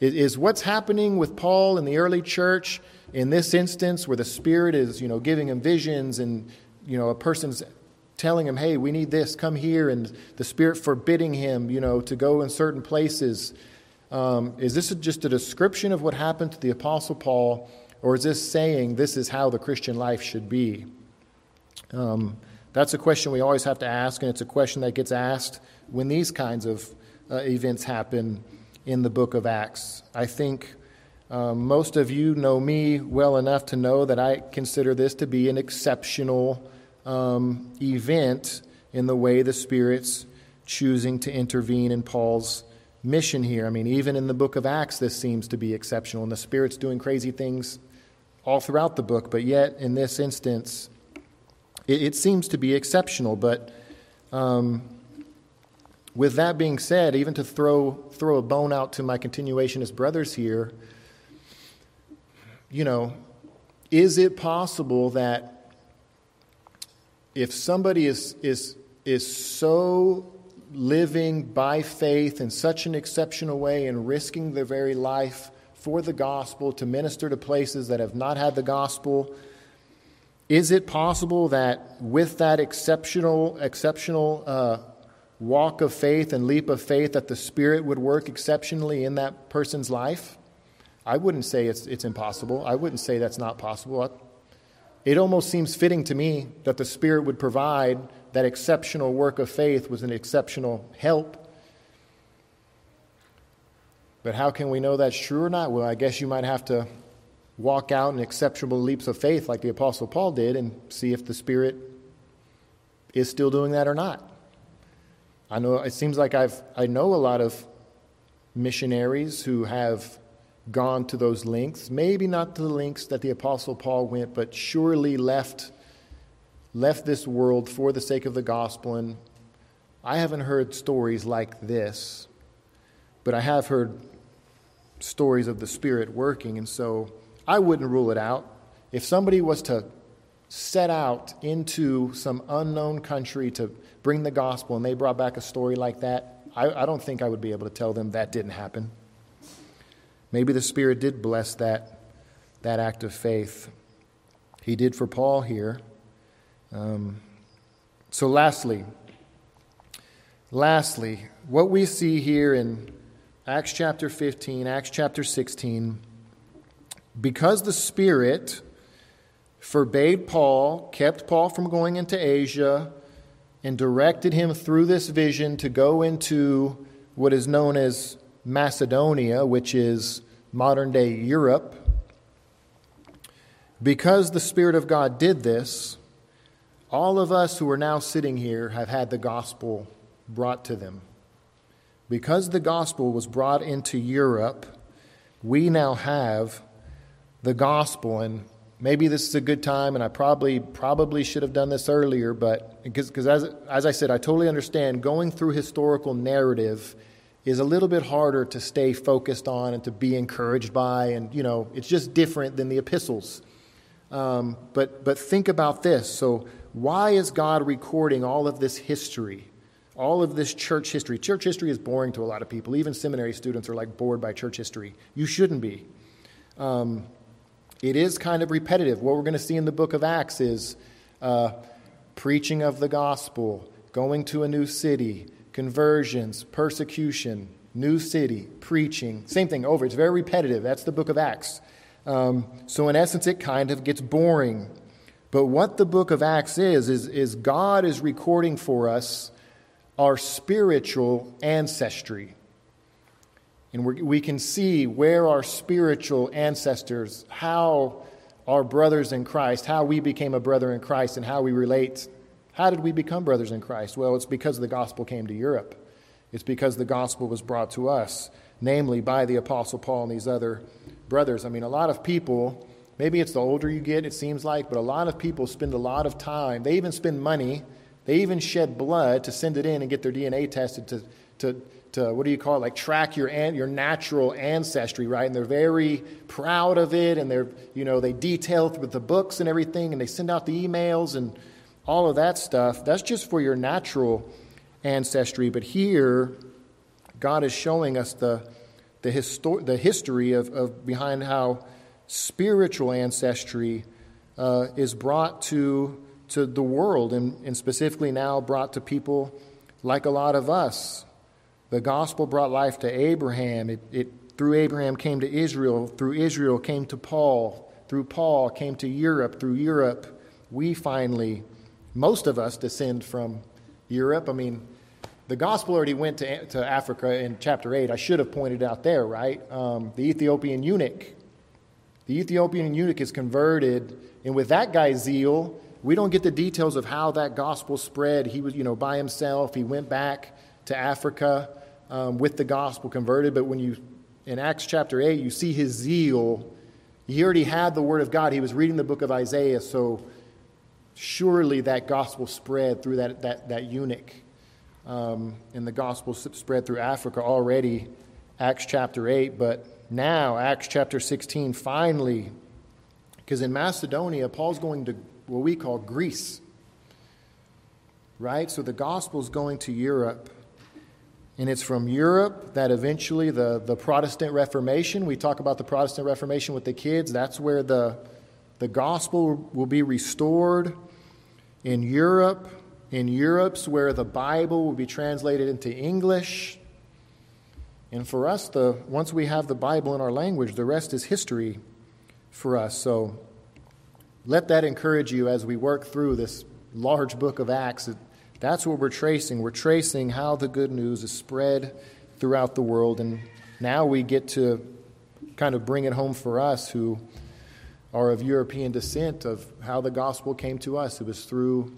Is, is what's happening with Paul in the early church in this instance where the Spirit is, you know, giving him visions, and, you know, a person's telling him, hey, we need this, come here, and the Spirit forbidding him, you know, to go in certain places. Um, is this just a description of what happened to the Apostle Paul, or is this saying this is how the Christian life should be? Um, that's a question we always have to ask, and it's a question that gets asked when these kinds of uh, events happen in the book of Acts. I think um, most of you know me well enough to know that I consider this to be an exceptional um, event in the way the Spirit's choosing to intervene in Paul's mission here. I mean, even in the book of Acts, this seems to be exceptional, and the Spirit's doing crazy things all throughout the book, but yet in this instance, it, it seems to be exceptional. But um, with that being said, even to throw throw a bone out to my continuationist brothers here, you know, is it possible that if somebody is is is so living by faith in such an exceptional way and risking their very life for the gospel to minister to places that have not had the gospel, is it possible that with that exceptional exceptional uh, walk of faith and leap of faith that the Spirit would work exceptionally in that person's life? I wouldn't say it's it's impossible. I wouldn't say that's not possible. I, It almost seems fitting to me that the Spirit would provide that exceptional work of faith was an exceptional help. But how can we know that's true or not? Well, I guess you might have to walk out in exceptional leaps of faith like the Apostle Paul did and see if the Spirit is still doing that or not. I know it seems like I've I know a lot of missionaries who have gone to those lengths, maybe not to the lengths that the Apostle Paul went, but surely left left this world for the sake of the gospel. And I haven't heard stories like this, but I have heard stories of the Spirit working, and so I wouldn't rule it out. If somebody was to set out into some unknown country to bring the gospel and they brought back a story like that, I, I don't think I would be able to tell them that didn't happen. Maybe the Spirit did bless that that act of faith. He did for Paul here. Um, so lastly, lastly, what we see here in Acts chapter fifteen, Acts chapter sixteen, because the Spirit forbade Paul, kept Paul from going into Asia, and directed him through this vision to go into what is known as Macedonia, which is modern-day Europe. Because the Spirit of God did this, all of us who are now sitting here have had the gospel brought to them. Because the gospel was brought into Europe, we now have the gospel. And maybe this is a good time, and I probably probably should have done this earlier, but because, because as, as I said, I totally understand going through historical narrative is a little bit harder to stay focused on and to be encouraged by. And, you know, it's just different than the epistles. Um, but but think about this. So why is God recording all of this history, all of this church history? Church history is boring to a lot of people. Even seminary students are, like, bored by church history. You shouldn't be. Um, it is kind of repetitive. What we're going to see in the book of Acts is uh, preaching of the gospel, going to a new city, conversions, persecution, new city, preaching, same thing over. It's very repetitive. That's the book of Acts. Um, so in essence, it kind of gets boring. But what the book of Acts is, is, is God is recording for us our spiritual ancestry. And we're, we can see where our spiritual ancestors, how our brothers in Christ, how we became a brother in Christ and how we relate. How did we become brothers in Christ? Well, it's because the gospel came to Europe. It's because the gospel was brought to us, namely by the Apostle Paul and these other brothers. I mean, a lot of people, maybe it's the older you get, it seems like, but a lot of people spend a lot of time. They even spend money. They even shed blood to send it in and get their D N A tested to, to, to what do you call it, like track your an, your natural ancestry, right? And they're very proud of it, and they're, you know, they detail with the books and everything, and they send out the emails and all of that stuff. That's just for your natural ancestry. But here, God is showing us the the, histo- the history of, of behind how spiritual ancestry uh, is brought to to the world, and, and specifically now brought to people like a lot of us. The gospel brought life to Abraham. It, it through Abraham came to Israel. Through Israel came to Paul. Through Paul came to Europe. Through Europe, we finally... most of us descend from Europe. I mean, the gospel already went to, to Africa in chapter eight. I should have pointed out there, right? Um, the Ethiopian eunuch. The Ethiopian eunuch is converted, and with that guy's zeal, we don't get the details of how that gospel spread. He was, you know, by himself. He went back to Africa um, with the gospel converted. But when you, in Acts chapter eight, you see his zeal. He already had the word of God. He was reading the book of Isaiah, so... surely that gospel spread through that that, that eunuch, um, and the gospel spread through Africa already, Acts chapter eight. But now, Acts chapter sixteen, finally, because in Macedonia, Paul's going to what we call Greece. right? So the gospel's going to Europe. And it's from Europe that eventually the, the Protestant Reformation, we talk about the Protestant Reformation with the kids, that's where the, the gospel will be restored in Europe. In Europe's where the Bible will be translated into English. And for us, the once we have the Bible in our language, the rest is history for us. So let that encourage you as we work through this large book of Acts. That's what we're tracing. We're tracing how the good news is spread throughout the world. And now we get to kind of bring it home for us who are of European descent of how the gospel came to us. It was through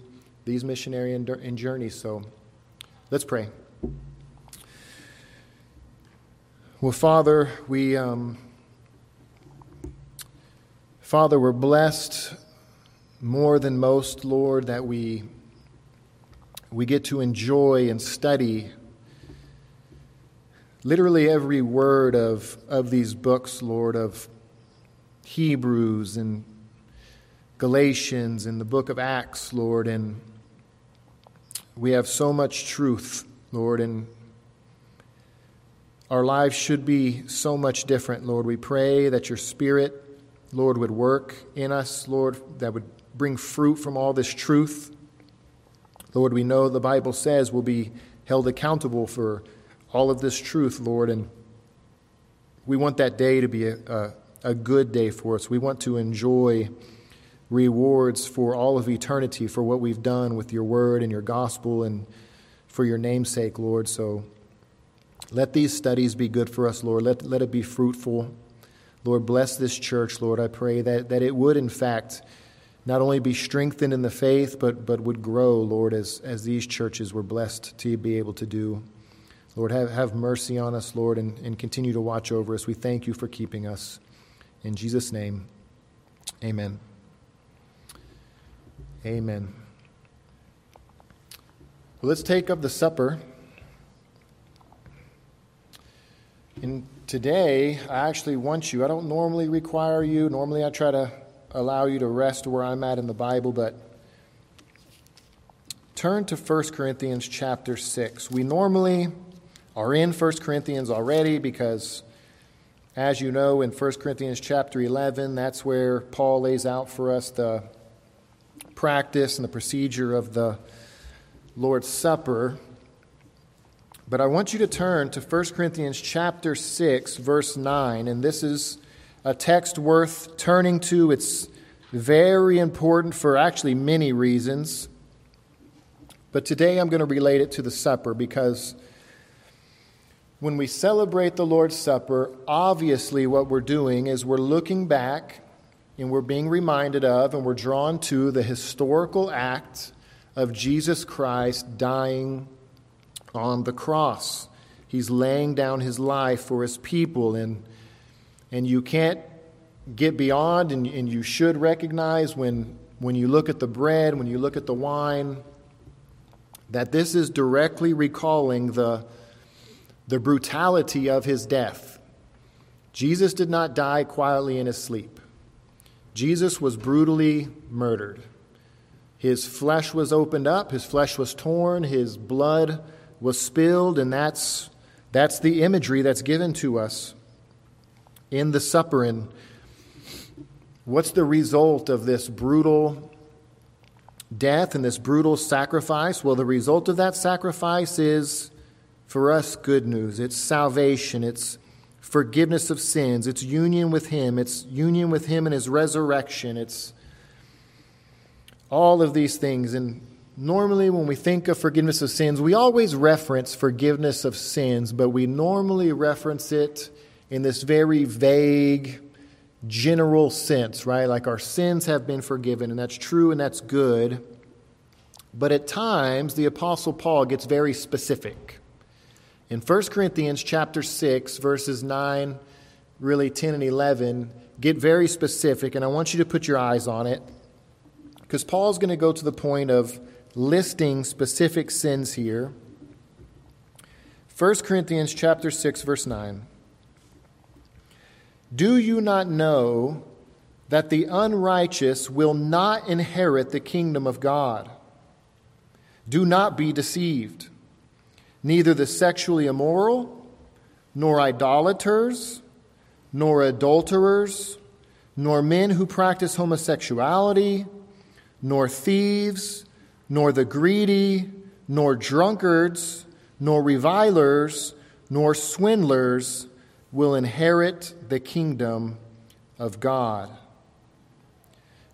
these missionary and, and journeys. So let's pray. Well, Father, we, um, Father, we're blessed more than most, Lord, that we We get to enjoy and study literally every word of, of these books, Lord, of Hebrews and Galatians and the book of Acts, Lord. And we have so much truth, Lord, and our lives should be so much different, Lord. We pray that your Spirit, Lord, would work in us, Lord, that would bring fruit from all this truth. Lord, we know the Bible says we'll be held accountable for all of this truth, Lord, and we want that day to be a, a, a good day for us. We want to enjoy rewards for all of eternity for what we've done with your word and your gospel and for your name's sake, Lord. So let these studies be good for us, Lord. Let, let it be fruitful. Lord, bless this church, Lord. I pray that, that it would, in fact, not only be strengthened in the faith, but but would grow, Lord, as, as these churches were blessed to be able to do. Lord, have, have mercy on us, Lord, and, and continue to watch over us. We thank you for keeping us. In Jesus' name, amen. Amen. Well, let's take up the supper. And today, I actually want you, I don't normally require you, normally I try to allow you to rest where I'm at in the Bible, but turn to First Corinthians chapter six. We normally are in First Corinthians already because, as you know, in First Corinthians chapter eleven, that's where Paul lays out for us the practice and the procedure of the Lord's Supper. But I want you to turn to First Corinthians chapter six, verse nine, and this is a text worth turning to. It's very important for actually many reasons. But today I'm going to relate it to the supper because when we celebrate the Lord's Supper, obviously what we're doing is we're looking back and we're being reminded of and we're drawn to the historical act of Jesus Christ dying on the cross. He's laying down his life for his people, and And you can't get beyond, and, and you should recognize when, when you look at the bread, when you look at the wine, that this is directly recalling the, the brutality of his death. Jesus did not die quietly in his sleep. Jesus was brutally murdered. His flesh was opened up, his flesh was torn, his blood was spilled, and that's, that's the imagery that's given to us in the supper. And what's the result of this brutal death and this brutal sacrifice? Well, the result of that sacrifice is, for us, good news. It's salvation. It's forgiveness of sins. It's union with him. It's union with him in his resurrection. It's all of these things. And normally when we think of forgiveness of sins, we always reference forgiveness of sins, but we normally reference it in this very vague, general sense, right? Like our sins have been forgiven, and that's true and that's good. But at times, the Apostle Paul gets very specific. In First Corinthians chapter six, verses nine, really ten and eleven, get very specific, and I want you to put your eyes on it, because Paul's going to go to the point of listing specific sins here. First Corinthians chapter six, verse nine. Do you not know that the unrighteous will not inherit the kingdom of God? Do not be deceived. Neither the sexually immoral, nor idolaters, nor adulterers, nor men who practice homosexuality, nor thieves, nor the greedy, nor drunkards, nor revilers, nor swindlers will inherit the kingdom of God.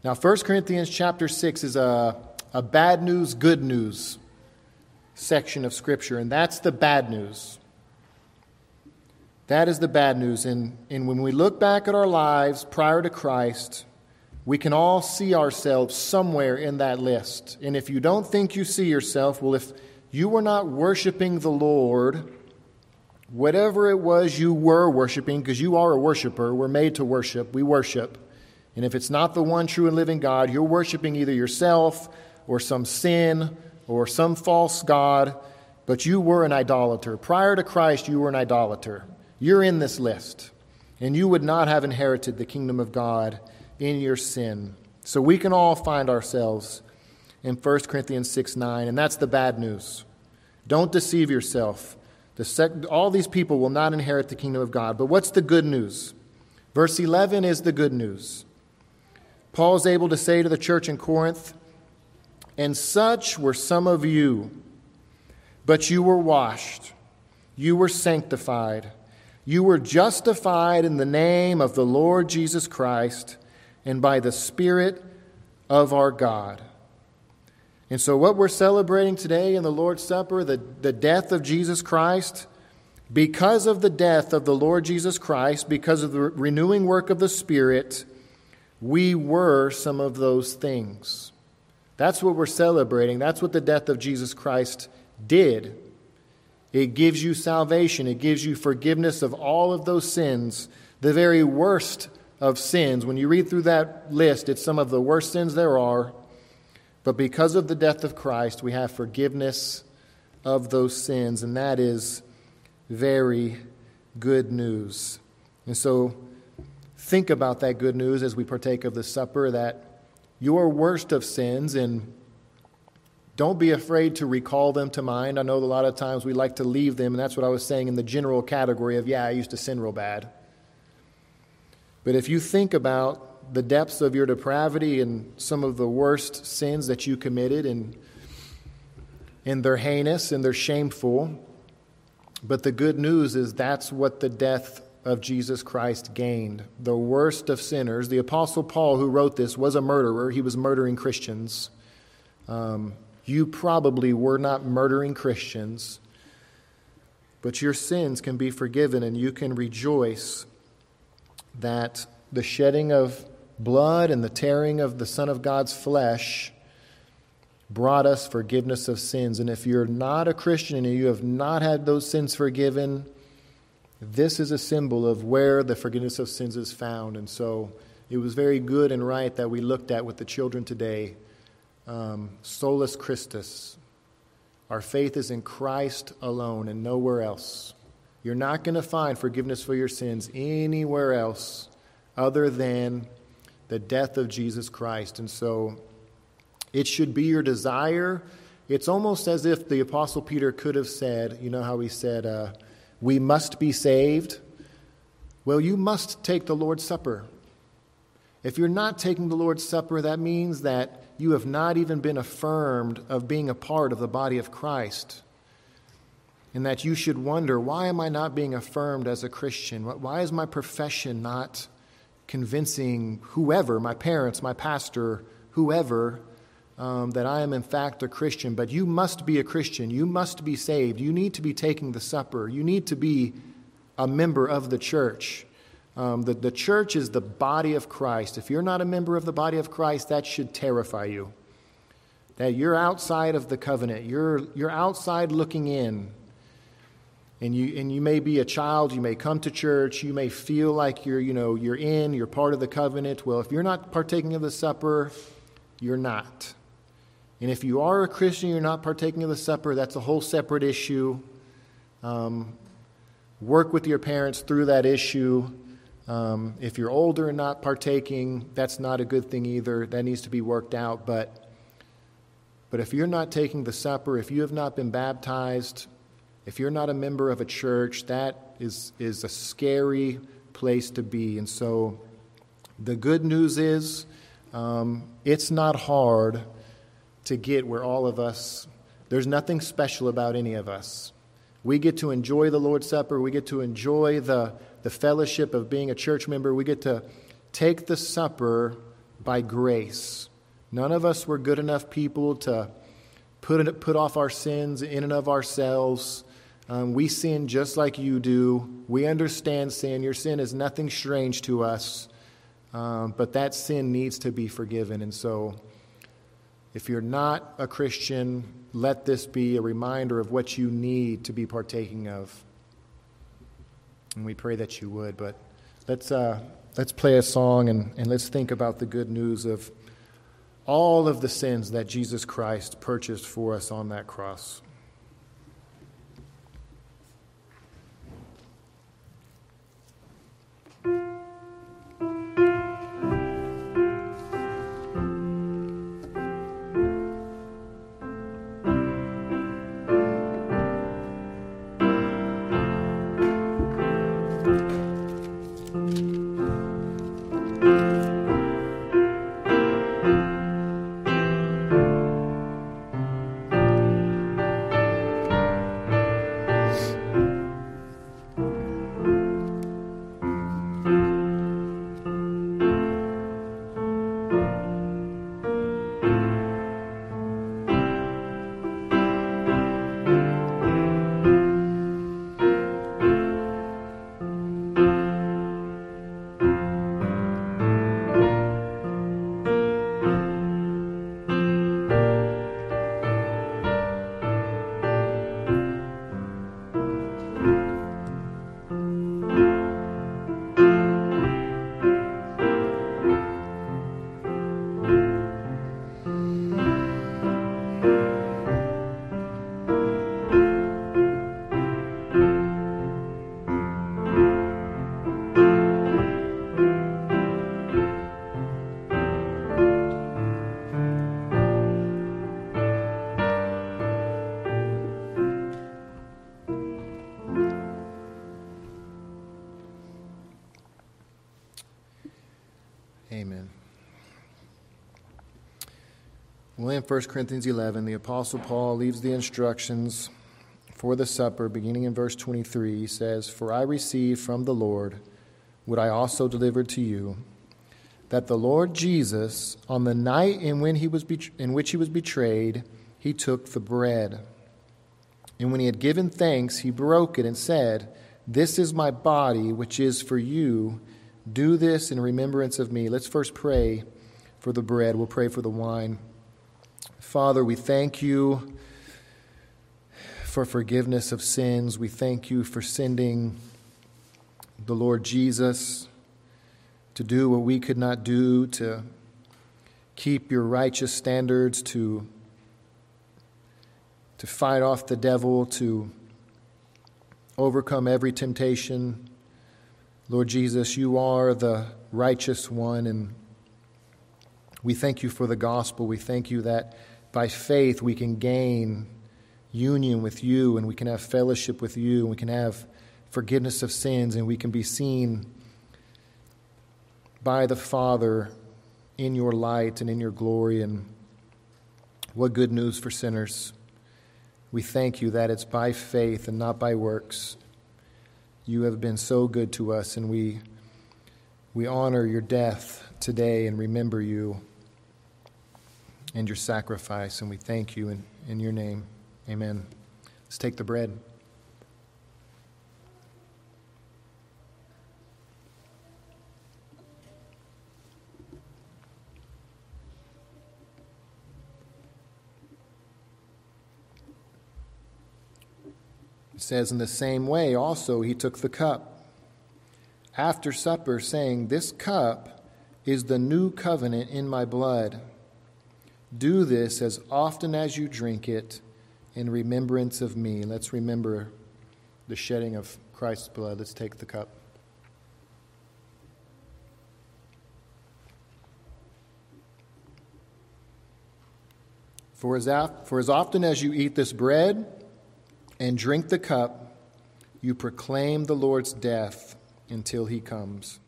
Now, First Corinthians chapter six is a, a bad news, good news section of Scripture, and that's the bad news. That is the bad news. And, and when we look back at our lives prior to Christ, we can all see ourselves somewhere in that list. And if you don't think you see yourself, well, if you were not worshiping the Lord, whatever it was you were worshiping, because you are a worshiper, we're made to worship, we worship. And if it's not the one true and living God, you're worshiping either yourself or some sin or some false god, but you were an idolater. Prior to Christ, you were an idolater. You're in this list, and you would not have inherited the kingdom of God in your sin. So we can all find ourselves in First Corinthians six nine, and that's the bad news. Don't deceive yourself. The sec- all these people will not inherit the kingdom of God. But what's the good news? Verse eleven is the good news. Paul's able to say to the church in Corinth, "And such were some of you, but you were washed, you were sanctified, you were justified in the name of the Lord Jesus Christ and by the Spirit of our God." And so what we're celebrating today in the Lord's Supper, the, the death of Jesus Christ, because of the death of the Lord Jesus Christ, because of the renewing work of the Spirit, we were some of those things. That's what we're celebrating. That's what the death of Jesus Christ did. It gives you salvation. It gives you forgiveness of all of those sins, the very worst of sins. When you read through that list, it's some of the worst sins there are. But because of the death of Christ, we have forgiveness of those sins, and that is very good news. And so think about that good news as we partake of the supper, that your worst of sins, and don't be afraid to recall them to mind. I know a lot of times we like to leave them, and that's what I was saying in the general category of, yeah, I used to sin real bad. But if you think about the depths of your depravity and some of the worst sins that you committed, and, and they're heinous and they're shameful, but the good news is that's what the death of Jesus Christ gained. The worst of sinners. The Apostle Paul, who wrote this, was a murderer. He was murdering Christians. Um, you probably were not murdering Christians, but your sins can be forgiven, and you can rejoice that the shedding of blood and the tearing of the Son of God's flesh brought us forgiveness of sins. And if you're not a Christian and you have not had those sins forgiven, this is a symbol of where the forgiveness of sins is found. And so it was very good and right that we looked at with the children today. Um, Solus Christus. Our faith is in Christ alone and nowhere else. You're not going to find forgiveness for your sins anywhere else other than the death of Jesus Christ. And so it should be your desire. It's almost as if the Apostle Peter could have said, you know how he said, uh, we must be saved. Well, you must take the Lord's Supper. If you're not taking the Lord's Supper, that means that you have not even been affirmed of being a part of the body of Christ. And that you should wonder, why am I not being affirmed as a Christian? Why is my profession not convincing whoever, my parents, my pastor, whoever, Um, that I am in fact a Christian? But you must be a Christian. You must be saved. You need to be taking the supper. You need to be a member of the church. Um, the, the church is the body of Christ. If you're not a member of the body of Christ, that should terrify you. That you're outside of the covenant. You're you're outside looking in. And you and you may be a child. You may come to church. You may feel like you're you know you're in. You're part of the covenant. Well, if you're not partaking of the supper, you're not. And if you are a Christian, you're not partaking of the supper, that's a whole separate issue. Um, work with your parents through that issue. Um, if you're older and not partaking, that's not a good thing either. That needs to be worked out. But But if you're not taking the supper, if you have not been baptized, if you're not a member of a church, that is, is a scary place to be. And so the good news is um, it's not hard to get where all of us, there's nothing special about any of us. We get to enjoy the Lord's Supper. We get to enjoy the, the fellowship of being a church member. We get to take the supper by grace. None of us were good enough people to put it, put off our sins in and of ourselves. Um, we sin just like you do. We understand sin. Your sin is nothing strange to us. Um, but that sin needs to be forgiven. And so if you're not a Christian, let this be a reminder of what you need to be partaking of. And we pray that you would. But let's uh, let's play a song and, and let's think about the good news of all of the sins that Jesus Christ purchased for us on that cross. Well, in First Corinthians eleven, the Apostle Paul leaves the instructions for the supper, beginning in verse twenty-three. He says, "For I received from the Lord what I also delivered to you, that the Lord Jesus, on the night in, when he was bet- in which he was betrayed, he took the bread. And when he had given thanks, he broke it and said, 'This is my body, which is for you. Do this in remembrance of me.'" Let's first pray for the bread. We'll pray for the wine. Father, we thank you for forgiveness of sins. We thank you for sending the Lord Jesus to do what we could not do, to keep your righteous standards, to, to fight off the devil, to overcome every temptation. Lord Jesus, you are the righteous one, and we thank you for the gospel. We thank you that by faith, we can gain union with you, and we can have fellowship with you, and we can have forgiveness of sins, and we can be seen by the Father in your light and in your glory. And what good news for sinners. We thank you that it's by faith and not by works. You have been so good to us, and we, we honor your death today and remember you and your sacrifice, and we thank you in, in your name. Amen. Let's take the bread. It says, "In the same way also he took the cup after supper, saying, 'This cup is the new covenant in my blood. Do this as often as you drink it in remembrance of me.'" Let's remember the shedding of Christ's blood. Let's take the cup. For as, af- for as often as you eat this bread and drink the cup, you proclaim the Lord's death until he comes.